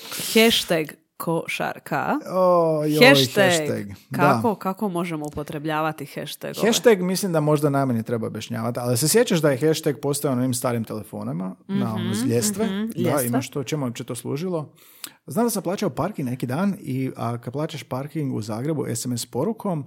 Hashtag košarka. O, joj, hashtag. Hashtag. Kako, kako možemo upotrebljavati hashtagove? Hashtag mislim da možda najmanje treba objašnjavati, ali se sjećaš da je hashtag postojao na ovim starim telefonima, mm-hmm, na ljestve. Mm-hmm, da, ljestve. Imaš to, čemu će to služilo? Znam da sam plaćao parking neki dan i a, kad plaćaš parking u Zagrebu es em es porukom,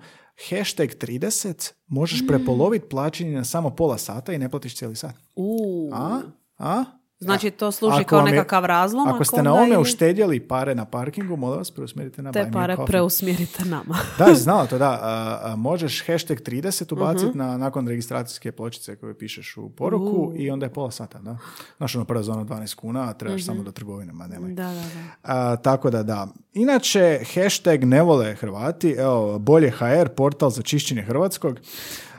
hashtag trideset, možeš mm. prepoloviti plaćanje na samo pola sata i ne platiš cijeli sat. Uh. A? A? Znači to služi ako kao nekakav razlom. Ako ste na ome ili... uštedjeli pare na parkingu, molim vas, preusmjerite na Buy Me Coffee. Te pare preusmjerite nama. Da, znala to, da. A, a, možeš hashtag trideset ubaciti uh-huh. na, nakon registracijske pločice koje pišeš u poruku uh. i onda je pola sata. Da? Znaš ono prvo za ono dvanaest kuna, a trebaš uh-huh. samo do trgovine, ma nemoj. Da, da, da. A, tako da, da. Inače, hashtag ne vole Hrvati. Evo, Bolje.hr, portal za čišćenje hrvatskog.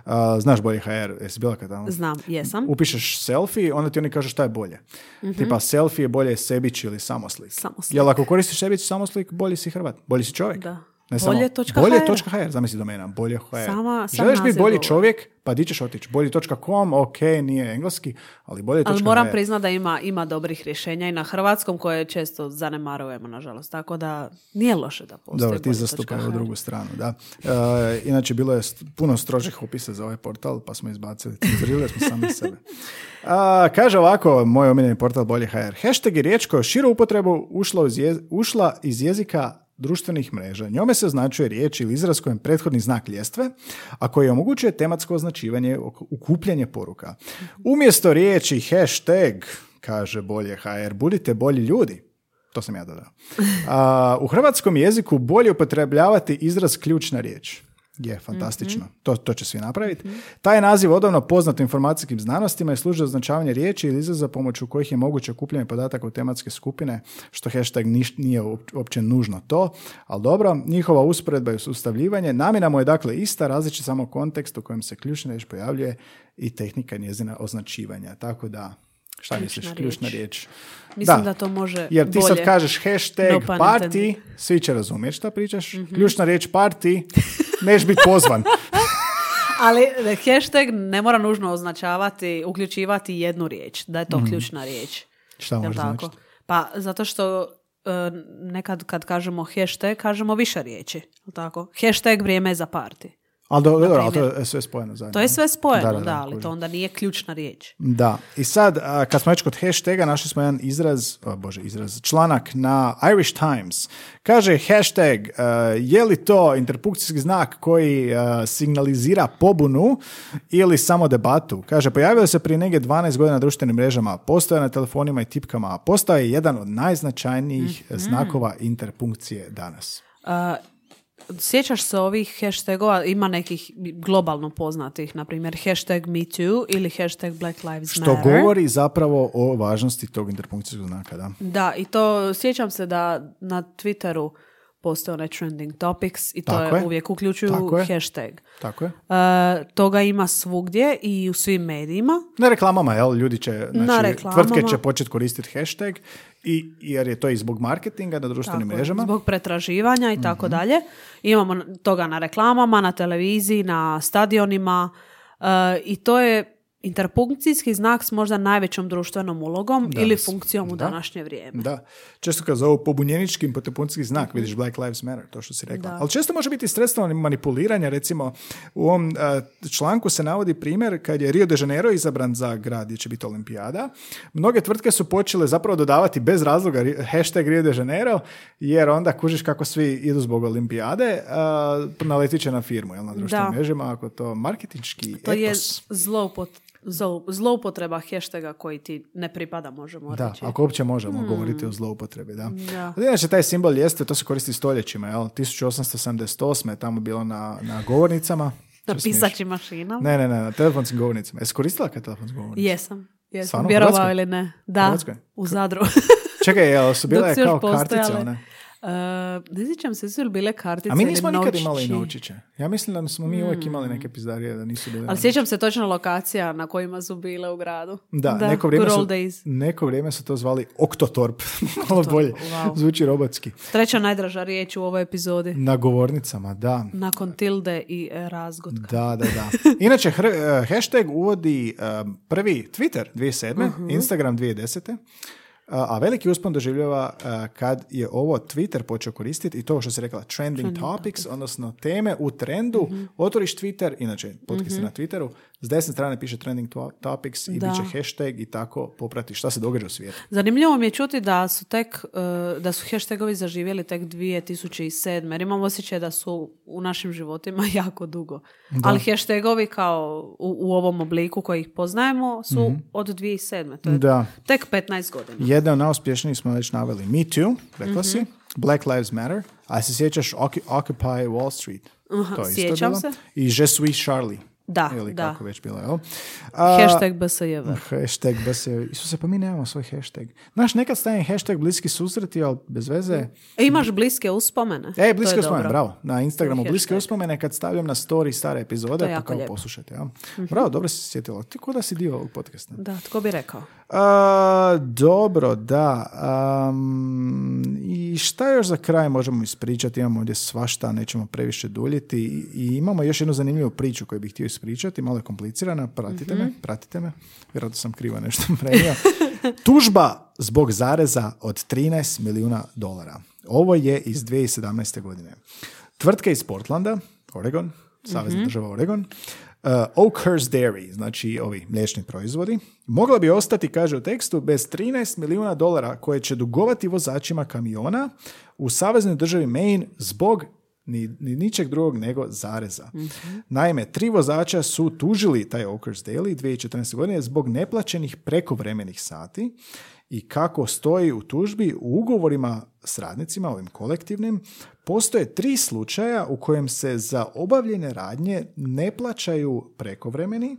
Uh, znaš Bolje.hr, jesi bila kada? Znam, jesam. Upišeš selfie, onda ti oni kažu šta je bolje. Mm-hmm. Tipa selfie je bolje sebić ili samoslik. Samoslik. Jel ako koristiš sebić samoslik, bolji si Hrvat, bolji si čovjek. Da. Ne samo bolje točka hr. Bolje točka hr, zamisli domena. Bolje točka hr. Sama, sam želiš biti bolji govor. Čovjek, pa di ćeš otići. Bolje točka com, ok, nije engleski, ali bolje točka hr. Ali moram priznati da ima, ima dobrih rješenja i na hrvatskom koje često zanemarujemo, nažalost. Tako da nije loše da postoji. Dobro, ti zastupaj u drugu stranu, da. E, inače, bilo je st- puno strožih opisa za ovaj portal, pa smo izbacili. Zrili smo sami sebe. A, kaže ovako, moj omiljeni portal bolje točka hr. Hashtag je riječ koja je širu upotrebu ušla, jez- ušla iz jezika društvenih mreža. Njome se označuje riječ ili izraz kojem prethodni znak ljestve, a koji omogućuje tematsko označivanje, ukupljanje poruka. Umjesto riječi hashtag, kaže bolje točka hr, budite bolji ljudi. To sam ja dodao. A, u hrvatskom jeziku bolje upotrebljavati izraz ključna riječ. Je, fantastično. Mm-hmm. To, to će svi napraviti. Mm-hmm. Taj naziv odavno poznat u informacijskim znanostima i služi za označavanje riječi ili izraza pomoću kojih je moguće okupljanje podataka u tematske skupine, što hashtag niš, nije uopće nužno to, ali dobro, njihova usporedba i sustavljivanje, namjena mu je dakle ista, različit samo kontekst u kojem se ključna riječ pojavljuje i tehnika njezina označivanja. Tako da, šta ključna misliš, riječ. ključna riječ? Mislim da, da to može bolje. Jer ti bolje. Sad kažeš hashtag no party, svi će razumjeti šta pričaš. Mm-hmm. Ključna riječ party, neš biti pozvan. Ali hashtag ne mora nužno označavati, uključivati jednu riječ, da je to mm-hmm. ključna riječ. Šta može značiti? Pa zato što uh, nekad kad kažemo hashtag, kažemo više riječi. Tako? Hashtag vrijeme za party. Ali do, do, do, to je sve spojeno zajedno. To je sve spojeno, da, da, da, da ali to onda nije ključna riječ. Da, i sad, kad smo već kod hashtaga, našli smo jedan izraz, oh, bože, izraz, članak na Irish Times. Kaže hashtag, uh, je li to interpunkcijski znak koji uh, signalizira pobunu ili samo debatu? Kaže, pojavio se prije negdje dvanaest godina na društvenim mrežama, postoje na telefonima i tipkama, a postao je jedan od najznačajnijih mm-hmm. znakova interpunkcije danas. Uh, Sjećaš se ovih hashtagova, ima nekih globalno poznatih, na primjer hashtag MeToo ili hashtag Black Lives Matter. Što govori zapravo o važnosti tog interpunkcijskog znaka, da? Da, i to sjećam se da na Twitteru postoje onaj trending topics i to tako je, uvijek uključuju tako hashtag. Tako je. E, toga ima svugdje i u svim medijima. Na reklamama, jel? Ljudi će, znači, tvrtke će početi koristiti hashtag i, jer je to i zbog marketinga na društvenim tako, mrežama. Zbog pretraživanja i mm-hmm. tako dalje. Imamo toga na reklamama, na televiziji, na stadionima e, i to je interpunkcijski znak s možda najvećom društvenom ulogom danas, ili funkcijom u da, današnje vrijeme. Da. Često kad zovu pobunjenički interpunkcijski znak, vidiš Black Lives Matter, to što si rekla. Da. Ali često može biti sredstvo manipuliranja, recimo u ovom uh, članku se navodi primjer kad je Rio de Janeiro izabran za grad gdje će biti olimpijada. Mnoge tvrtke su počele zapravo dodavati bez razloga hashtag Rio de Janeiro, jer onda kužiš kako svi idu zbog olimpijade, uh, naletit će na firmu, jel, na društvenim mrežama, ako to marketinški etos. To je zloupot zloupotreba heštega koji ti ne pripada, možemo da, reći. Da, ako uopće možemo hmm. govoriti o zloupotrebi, da. da. Znači, taj simbol ljestve, to se koristi stoljećima, jel? tisuću osamsto sedamdeset osme je tamo bilo na, na govornicama. Na pisaćim mašinama. Ne, ne, ne, na telefonskim govornicama. Jesi koristila kad telefonskim govornicama? Jesam, jesam. Vjerovao ili ne? Da, Hrvatskoj? U Zadru. Čekaj, jel su bile kao postojale kartice, one? Uh, ne sjećam se, su li bile kartice. A mi nismo nikad imali i novčiće. Ja mislim da smo mi mm. uvijek imali neke pizdarije da nisu bile. Ali sjećam se točno lokacija na kojima su bile u gradu. Da, da neko, vrijeme su, neko vrijeme su to zvali Oktotorp. Malo bolje, wow. Zvuči robotski. Treća najdraža riječ u ovoj epizodi. Na govornicama, da. Nakon tilde i razgotka. Da, da, da. Inače, hr- hashtag uvodi uh, prvi Twitter dvije tisuće sedme. Uh-huh. Instagram dvije tisuće desete. A veliki uspon doživljava kad je ovo Twitter počeo koristiti i to što se rekla trending, trending topics, topic. Odnosno teme u trendu, mm-hmm. otvoriš Twitter, inače potkaj se mm-hmm. na Twitteru, s desne strane piše trending to- topics i da. Bit će hashtag i tako poprati šta se događa u svijetu. Zanimljivo mi je čuti da su tek, da su hashtagovi zaživjeli tek dvije tisuće sedme. Jer imam osjećaj da su u našim životima jako dugo. Da. Ali hashtagovi kao u, u ovom obliku koji ih poznajemo su mm-hmm. od dvije tisuće sedme. To je da. Tek petnaest godina. Je Jedan od najuspješnijih smo već naveli Me Too, rekla mm-hmm. si, Black Lives Matter, a se sjećaš Occupy Wall Street. Uh-huh, to je isto bilo. Se. I Je suis Charlie. Da, ili da. Kako već bilo, jel? A, hashtag B S J V. Hashtag B S J V. Isuse, pa mi nemamo svoj hashtag. Znaš, nekad stane hashtag bliski susreti, ali bez veze... E, imaš bliske uspomene. E, bliske uspomene, dobro. Bravo. Na Instagramu hashtag. Bliske uspomene kad stavljam na story stare epizode, pa kao lijepo. Poslušajte. Ja? Mm-hmm. Bravo, dobro si sjetila. Ti ko da si dio ovog podcasta? Da, tko bi rekao? A, dobro, da. Um, I šta još za kraj možemo ispričati? Imamo ovdje svašta, nećemo previše duljiti. I, i imamo još jednu zanimljivu priču koju bih htio ispričati, malo je komplicirana. Pratite mm-hmm. me, pratite me. Vjerojatno sam krivo nešto prenio. Tužba zbog zareza od trinaest milijuna dolara. Ovo je iz dvije tisuće sedamnaeste. godine. Tvrtka iz Portlanda, Oregon, savezna mm-hmm. država Oregon, Uh, Oakhurst Dairy, znači ovi mliječni proizvodi, mogla bi ostati, kaže u tekstu, bez trinaest milijuna dolara koje će dugovati vozačima kamiona u saveznoj državi Maine zbog ni, ni ničeg drugog nego zareza. Mm-hmm. Naime, tri vozača su tužili taj Oakhurst Dairy dvije tisuće četrnaeste. godine zbog neplaćenih prekovremenih sati i kako stoji u tužbi, u ugovorima s radnicima, ovim kolektivnim, postoje tri slučaja u kojem se za obavljene radnje ne plaćaju prekovremeni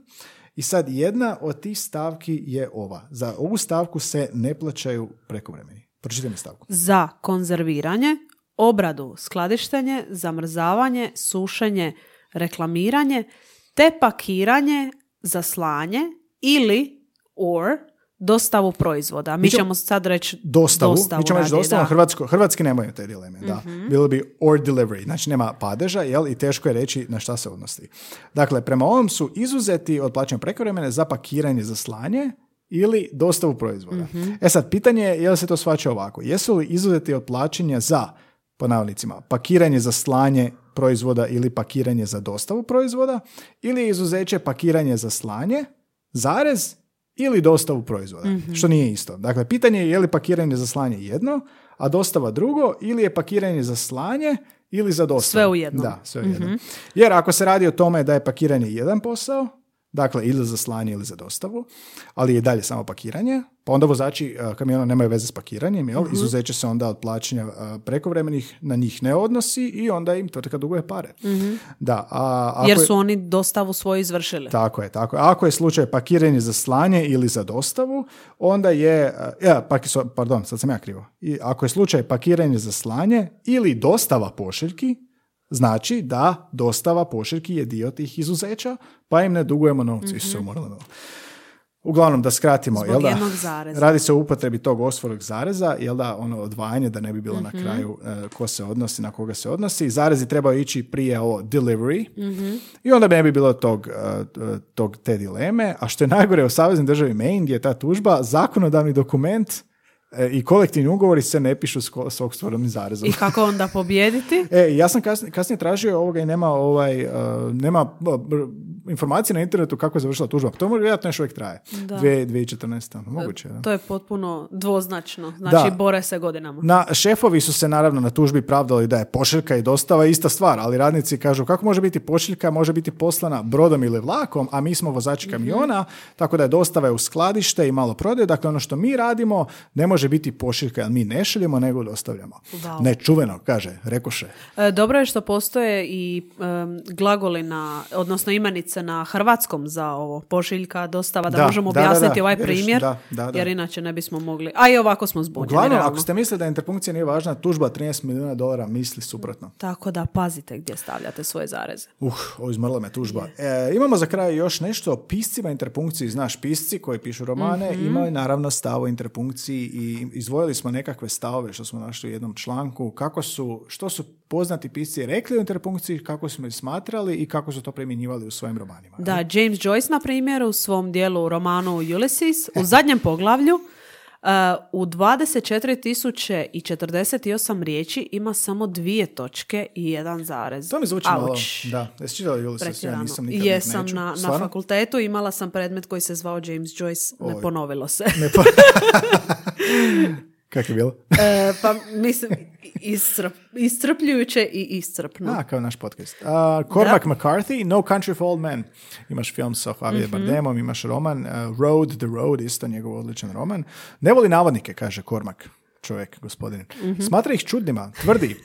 i sad jedna od tih stavki je ova. Za ovu stavku se ne plaćaju prekovremeni. Pročitaj mi stavku. Za konzerviranje, obradu, skladištenje, zamrzavanje, sušenje, reklamiranje, te pakiranje, zaslanje ili or dostavu proizvoda. Mi ćemo sad reći dostavu. dostavu mi ćemo reći dostavu, Hrvatsko, hrvatski nemaju te dileme. Mm-hmm. Da. Bilo bi or delivery. Znači nema padeža, jel? I teško je reći na šta se odnosi. Dakle, prema ovom su izuzeti od plaćanja prekovremene za pakiranje, za slanje ili dostavu proizvoda. Mm-hmm. E sad, pitanje je je li se to shvaća ovako. Jesu li izuzeti od plaćanja za, po navodnicima, pakiranje za slanje proizvoda ili pakiranje za dostavu proizvoda ili izuzeće pakiranje za slanje, zarez, ili dostavu proizvoda, mm-hmm. što nije isto. Dakle, pitanje je je li pakiranje za slanje jedno, a dostava drugo, ili je pakiranje za slanje ili za dostavu. Sve u jednom. Da, sve u mm-hmm. jednom. Jer ako se radi o tome da je pakiranje jedan posao, dakle, ili za slanje ili za dostavu, ali je dalje samo pakiranje, pa onda vozači uh, kamiona nemaju veze s pakiranjem, jel? Mm-hmm. Izuzeće se onda od plaćanja uh, prekovremenih na njih ne odnosi i onda im tvrtka duguje pare. Mm-hmm. Da, a, ako jer su je, oni dostavu svoju izvršili. Tako je, tako je. Ako je slučaj pakiranje za slanje ili za dostavu, onda je, uh, ja, pak, so, pardon, sad sam ja krivo. I ako je slučaj pakiranje za slanje ili dostava pošiljki, znači da dostava pošiljki je dio tih izuzeća, pa im ne dugujemo novcu. Mm-hmm. Isu, moralo. Uglavnom, da skratimo, jel da, radi se o upotrebi tog osvorog zareza, jel da, ono odvajanje da ne bi bilo mm-hmm. na kraju e, ko se odnosi, na koga se odnosi. Zarezi trebaju ići prije o delivery mm-hmm. i onda ne bi bilo tog, e, tog te dileme. A što je najgore u saveznoj državi Maine, gdje je ta tužba, zakonodavni dokument i kolektivni ugovori se ne pišu s oksfornim zarezom. I kako onda pobijediti? E, ja sam kasnije, kasnije tražio ovoga i nema, ovaj, uh, nema uh, informacije na internetu kako je završila tužba. To može vjerojatno još uvijek traje. dvije tisuće četrnaeste. Moguće. Da. To je potpuno dvoznačno. Znači, da. Bore se godinama. Na, šefovi su se naravno na tužbi pravdali da je pošiljka i dostava ista stvar, ali radnici kažu kako može biti pošiljka, može biti poslana brodom ili vlakom, a mi smo vozači kamiona, mm-hmm. tako da je dostava u skladište i malo prodaje. Dakle, ono što mi radimo ne može može biti pošiljka, ali mi ne šaljemo nego dostavljamo. Wow. Nečuveno, kaže, rekoše. E, dobro je što postoje i e, glagoli na, odnosno imenice na hrvatskom za ovo pošiljka, dostava, da, da možemo da, objasniti da, da, ovaj jer, primjer, da, da, da. Jer inače ne bismo mogli. A i ovako smo zbunjeni. Uglavnom, realno. Ako ste mislili da interpunkcija nije važna, tužba trinaest milijuna dolara misli suprotno. Tako da pazite gdje stavljate svoje zareze. Uh, ovo izmrla me tužba. E, imamo za kraj još nešto o piscima interpunkciji. Znaš, pisci koji pišu romane mm-hmm. imaju naravno stav o interpunkciji i I izvojili smo nekakve stavove što smo našli u jednom članku, kako su, što su poznati pisci rekli o interpunkciji, kako smo ih smatrali i kako su to primjenjivali u svojim romanima. Da, James Joyce, na primjer, u svom dijelu romanu Ulysses, u zadnjem poglavlju, uh, u dvadeset četiri tisuće četrdeset osam riječi ima samo dvije točke i jedan zarez. To mi zvuči malo. Da, jesi čitala Ulysses? Ja nisam nikad neću. Jesam na, na fakultetu, imala sam predmet koji se zvao James Joyce, Oj. ne ponovilo se. Ne po... Kako je bilo? E, pa mislim, iscrp, iscrpljujuće i iscrpno. A, kao naš podcast. Uh, Cormac da. McCarthy, No Country for Old Men. Imaš film sa Javier mm-hmm. Bardemom, imaš roman. Uh, Road, The Road, isto njegov odličan roman. Ne voli navodnike, kaže Cormac, čovjek, gospodin. Mm-hmm. Smatra ih čudnima, tvrdi.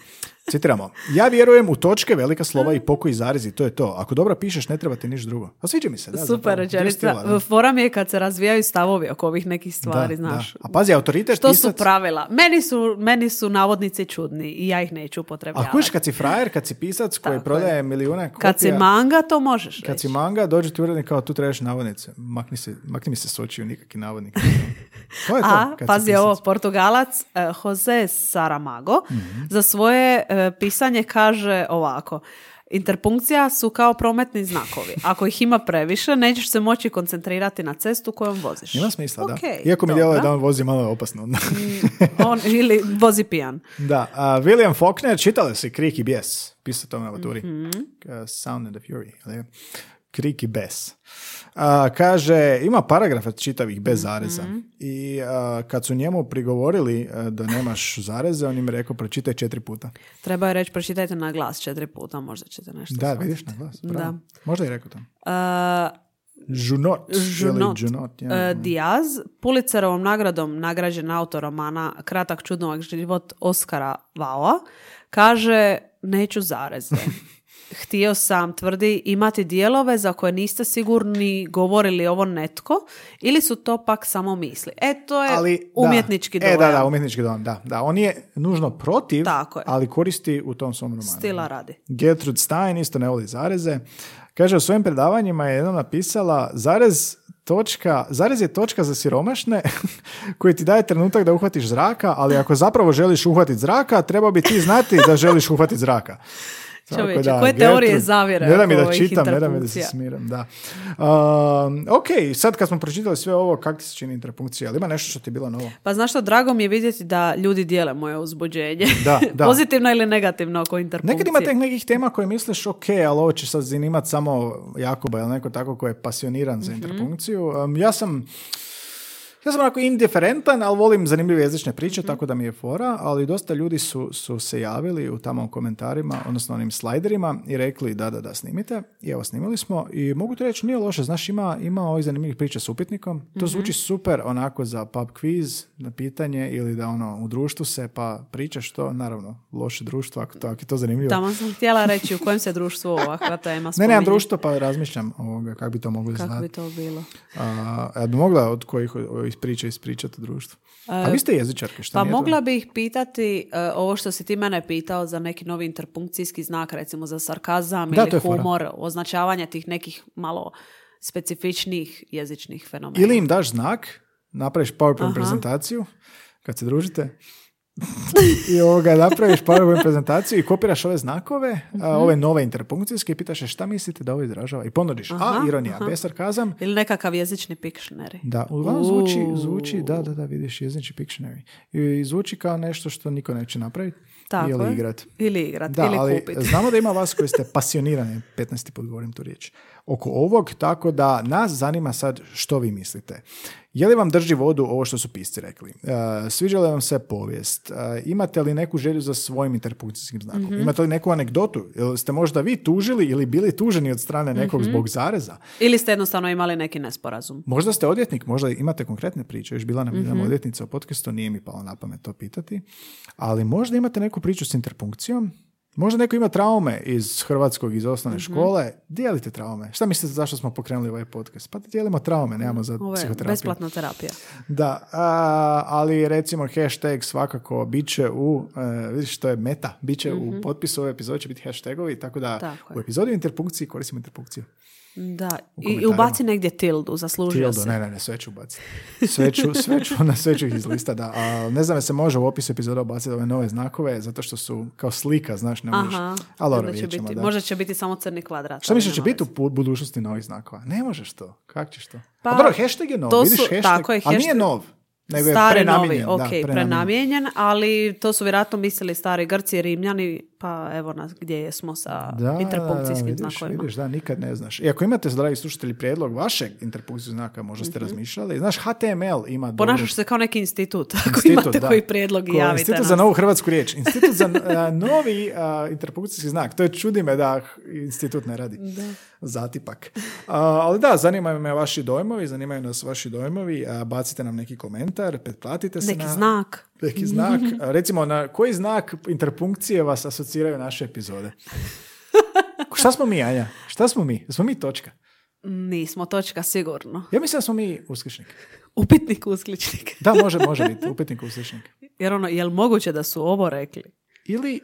Citiramo. Ja vjerujem u točke, velika slova i pokoji zarezi, to je to. Ako dobro pišeš, ne treba ti niš drugo. A sviđa mi se. Da, super rečenica. Fora mi je kad se razvijaju stavovi oko ovih nekih stvari, da, znaš. Da. A pazi, autoritet što pisac... su pravila? Meni su, meni su navodnici čudni i ja ih neću upotrebljavati. A kuš kad si frajer, kad si pisac koji tako prodaje milijune kopija... Kad si manga, to možeš reći. Kad si manga, dođu ti urednik kao tu trebaš navodnice. Makni, se, makni mi se s očiju nikakvi navodnik. To je to. A, pazi ovo, Portugalac Jose Saramago mm-hmm. za svoje pisanje kaže ovako: interpunkcija su kao prometni znakovi. Ako ih ima previše, nećeš se moći koncentrirati na cestu kojom voziš. Ima smisla, okay, da. Iako mi djeluje da on vozi malo opasno. On ili vozi pijan. Da. Uh, William Faulkner, čitali si Krik i bijes? Pisao to na maturi. Mm-hmm. Uh, Sound and the Fury. Ali... Krik i bijes. Uh, kaže, ima paragrafa čitavih bez zareza. Mm-hmm. I uh, kad su njemu prigovorili uh, da nemaš zareze, on im rekao pročitaj četiri puta. Treba je reći pročitajte na glas četiri puta, možda ćete nešto da, shvatiti. Vidiš na glas, bravo. Da. Možda je rekao to. Uh, Junot. Junot. Junot ja. uh, Diaz, Pulitzerovom nagradom nagrađen autor romana Kratak čudnovak život Oskara Vaua, kaže, neću zareze. Htio sam, tvrdi, imati dijelove za koje niste sigurni govorili ovo netko ili su to pak samo misli. E, to je ali, umjetnički dojam. E, da, da, umjetnički dojam, da, da. On je nužno protiv, ali koristi u tom svom romanu. Stila radi. Gertrude Stein isto ne voli zareze. Kaže, u svojim predavanjima je jednom napisala zarez... Točka, zarez je točka za siromašne koji ti daje trenutak da uhvatiš zraka, ali ako zapravo želiš uhvatiti zraka, treba bi ti znati da želiš uhvatiti zraka. Čovječe, da, koje Gertrude, teorije zavjera? Ne da mi da čitam, ne da mi da se smiram, da. Um, ok, sad kad smo pročitali sve ovo, kak ti se čini interpunkcija? Ali ima nešto što ti je bilo novo? Pa znaš što, drago mi je vidjeti da ljudi dijele moje uzbuđenje. Da, da. Pozitivno ili negativno oko interpunkcije. Nekad ima tek nekih tema koje misliš, ok, ali ovo će sad zanimati samo Jakoba ili neko tako koji je pasioniran mm-hmm. za interpunkciju. Um, ja sam... Ja sam onako indiferentan, ali volim zanimljive jezične priče, mm. tako da mi je fora, ali dosta ljudi su, su se javili u tamo komentarima, odnosno onim slajderima i rekli da, da, da, snimite. I evo, snimili smo i mogu ti reći, nije loše, znaš, ima, ima ovih zanimljivih priča s upitnikom. To mm-hmm. zvuči super onako za pub quiz, na pitanje ili da ono, u društvu se pa pričaš to, naravno, loše društvo, ako to, ako je to zanimljivo. Tamo sam htjela reći u kojem se društvu ovakva tema spominje. Ne, ne, društvo, pa razmišljam ovoga, kako bi to mogli znati. Kako bi to bilo? A, a bi mogla od kojih priča ispričati društvu. A vi ste jezičarke, šta pa nije mogla to? Bi ih pitati uh, ovo što si ti mene pitao za neki novi interpunkcijski znak, recimo za sarkazam da, ili humor, fora. Označavanje tih nekih malo specifičnih jezičnih fenomena. Ili im daš znak, napraviš PowerPoint Aha. prezentaciju kad se družite i ovoga napraviš PowerPoint prezentaciju i kopiraš ove znakove, mm-hmm. ove nove interpunkcijske i pitaš je šta mislite da ovo izražava i ponudiš aha, A, ironija, aha. B, sarkazam ili nekakav jezični pikšneri. Da, uglavnom zvuči, zvuči, da, da, da, vidiš jezični pikšneri. I zvuči kao nešto što niko neće napraviti. Tako ili igrati. Ili igrati, ili ali kupiti. Znamo da ima vas koji ste pasionirani, petnaesti put govorim tu riječ, oko ovog, tako da nas zanima sad što vi mislite. Je li vam drži vodu ovo što su pisci rekli? Uh, sviđa li vam se povijest? Uh, imate li neku želju za svojim interpunkcijskim znakom? Mm-hmm. Imate li neku anegdotu? Ili ste možda vi tužili ili bili tuženi od strane nekog mm-hmm. zbog zareza? Ili ste jednostavno imali neki nesporazum? Možda ste odvjetnik, možda imate konkretne priče. Još bila nam mm-hmm. odvjetnica u podcastu, nije mi palo na pamet to pitati. Ali možda imate neku priču s interpunkcijom? Možda neko ima traume iz hrvatskog, iz osnovne mm-hmm. škole. Dijelite traume. Šta mislite zašto smo pokrenuli ovaj podcast? Pa dijelimo traume, nemamo za Ove, psihoterapiju. Besplatna terapija. Da, a, ali recimo hashtag svakako bit će u, a, vidiš što je meta, bit će mm-hmm. u potpisu ove epizode će biti hashtagovi, tako da tako u epizodu interpunkciji koristimo interpunkciju. Da, i ubaci negdje tildu, zaslužio tildu, se. Ne, ne, ne, sve ću ubaciti. Sve ću, sve ću, na sve ću ih iz lista, da. A, ne znam, se može u opisu epizoda ubaciti ove nove znakove, zato što su kao slika, znaš, ne možeš. Aha, ali ora vidjećemo, da. Možda će biti samo crni kvadrat. Šta misliš, će biti u budućnosti novih znakova? Ne možeš to, kak ćeš to? Pa, a dobro, hashtag je nov, to su, vidiš hashtag, tako je, hashtag, a nije nov. Nego je stari novi, ok, da, prenamijenjen, ali to su vjerojatno mislili stari Grci i Rimljani, pa evo nas gdje smo sa da, interpunkcijskim vidiš, znakovima. Vidiš, da, nikad ne znaš. I ako imate, dragi slušatelji, prijedlog vašeg interpunkcijskog znaka, možda ste mm-hmm. razmišljali. Znaš, H T M L ima... Dobro... Ponašaš se kao neki institut, ako institut, imate da. Koji prijedlog i javite. Institut nas. Za novu hrvatsku riječ. Institut za uh, novi uh, interpunkcijski znak. To je čudi me da institut ne radi. Da. Zatipak. Uh, ali da, zanimaju me vaši dojmovi, zanimaju nas vaši dojmovi, uh, bacite nam neki komentar, pretplatite se neki na... Neki znak. neki znak. Recimo, na koji znak interpunkcije vas asociraju naše epizode? Šta smo mi, Anja? Šta smo mi? Smo mi točka? Nismo točka, sigurno. Ja mislim da smo mi uskličnik. Upitnik uskličnik. Da, može, može biti. Upitnik uskličnik. Jer ono, je li moguće da su ovo rekli? Ili,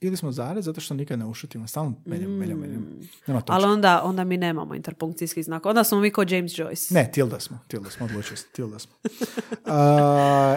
ili smo zarez, zato što nikad ne ušutimo. Stalno meljamo, mm. meljamo, meljamo. Nema točka. Ali onda, onda mi nemamo interpunkcijski znak. Onda smo mi kao James Joyce. Ne, tilda smo. Tilda smo, odlučili smo. Tilda smo. Uh,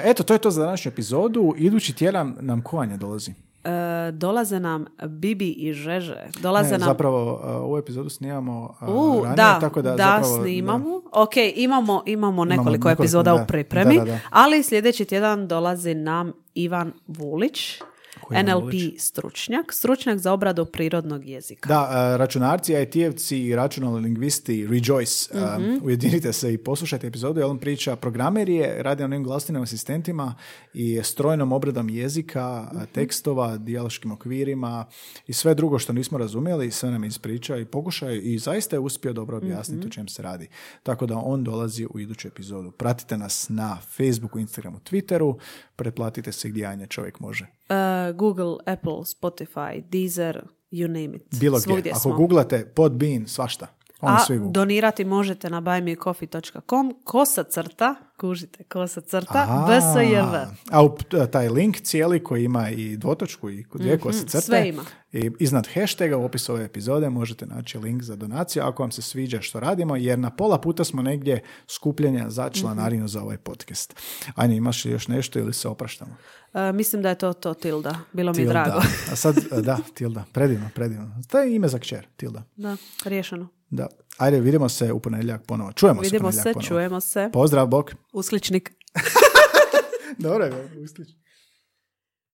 eto, to je to za današnju epizodu. Idući tjedan nam Anja dolazi. Uh, dolaze nam Bibi i Žeže. Dolaze ne, nam... Zapravo uh, ovu epizodu snimamo uh, uh, ranije, da, tako da... Da, zapravo, snimamo. Da. Ok, imamo, imamo nekoliko imamo, epizoda da, u pripremi, da, da, da. Ali sljedeći tjedan dolazi nam Ivan Vulić, Koji en el pe Vulić? stručnjak, stručnjak za obradu prirodnog jezika. Da, uh, računarci, aj ti-evci i računalni lingvisti Rejoice, uh, mm-hmm. ujedinite se i poslušajte epizodu, jer on priča programerije, radi na onim glasnim asistentima i strojnom obradom jezika, mm-hmm. tekstova, dijaloškim okvirima i sve drugo što nismo razumjeli, sve nam ispriča i pokušaju i zaista je uspio dobro objasniti mm-hmm. o čem se radi. Tako da on dolazi u iduću epizodu. Pratite nas na Facebooku, Instagramu, Twitteru, pretplatite se gdje Anja čovjek može. Uh, Google, Apple, Spotify, Deezer, you name it. Bilo gdje. Ako smo. Googlate Podbean, svašta. On A svi donirati možete na buy me coffee dot com kosa crta, kužite, kosa crta, B S J V. A u, taj link cijeli koji ima i dvotočku i dvije mm-hmm, kose crte. Sve ima. I iznad hashtaga u opisu ove epizode možete naći link za donaciju ako vam se sviđa što radimo, jer na pola puta smo negdje skupljanja za članarinu mm-hmm. za ovaj podcast. Anja, imaš li još nešto ili se opraštamo? E, mislim da je to to Tilda. Bilo tilda. Mi drago. A sad, da, Tilda. Predivno, predivno. To je ime za kćer, Tilda. Da, riješeno. Da. Ajde, vidimo se u ponedjeljak ponovo. Čujemo vidimo se ponedjeljak ponovo. Vidimo se, čujemo se. Pozdrav, bok. Uskličnik. Dobro je, uskličnik.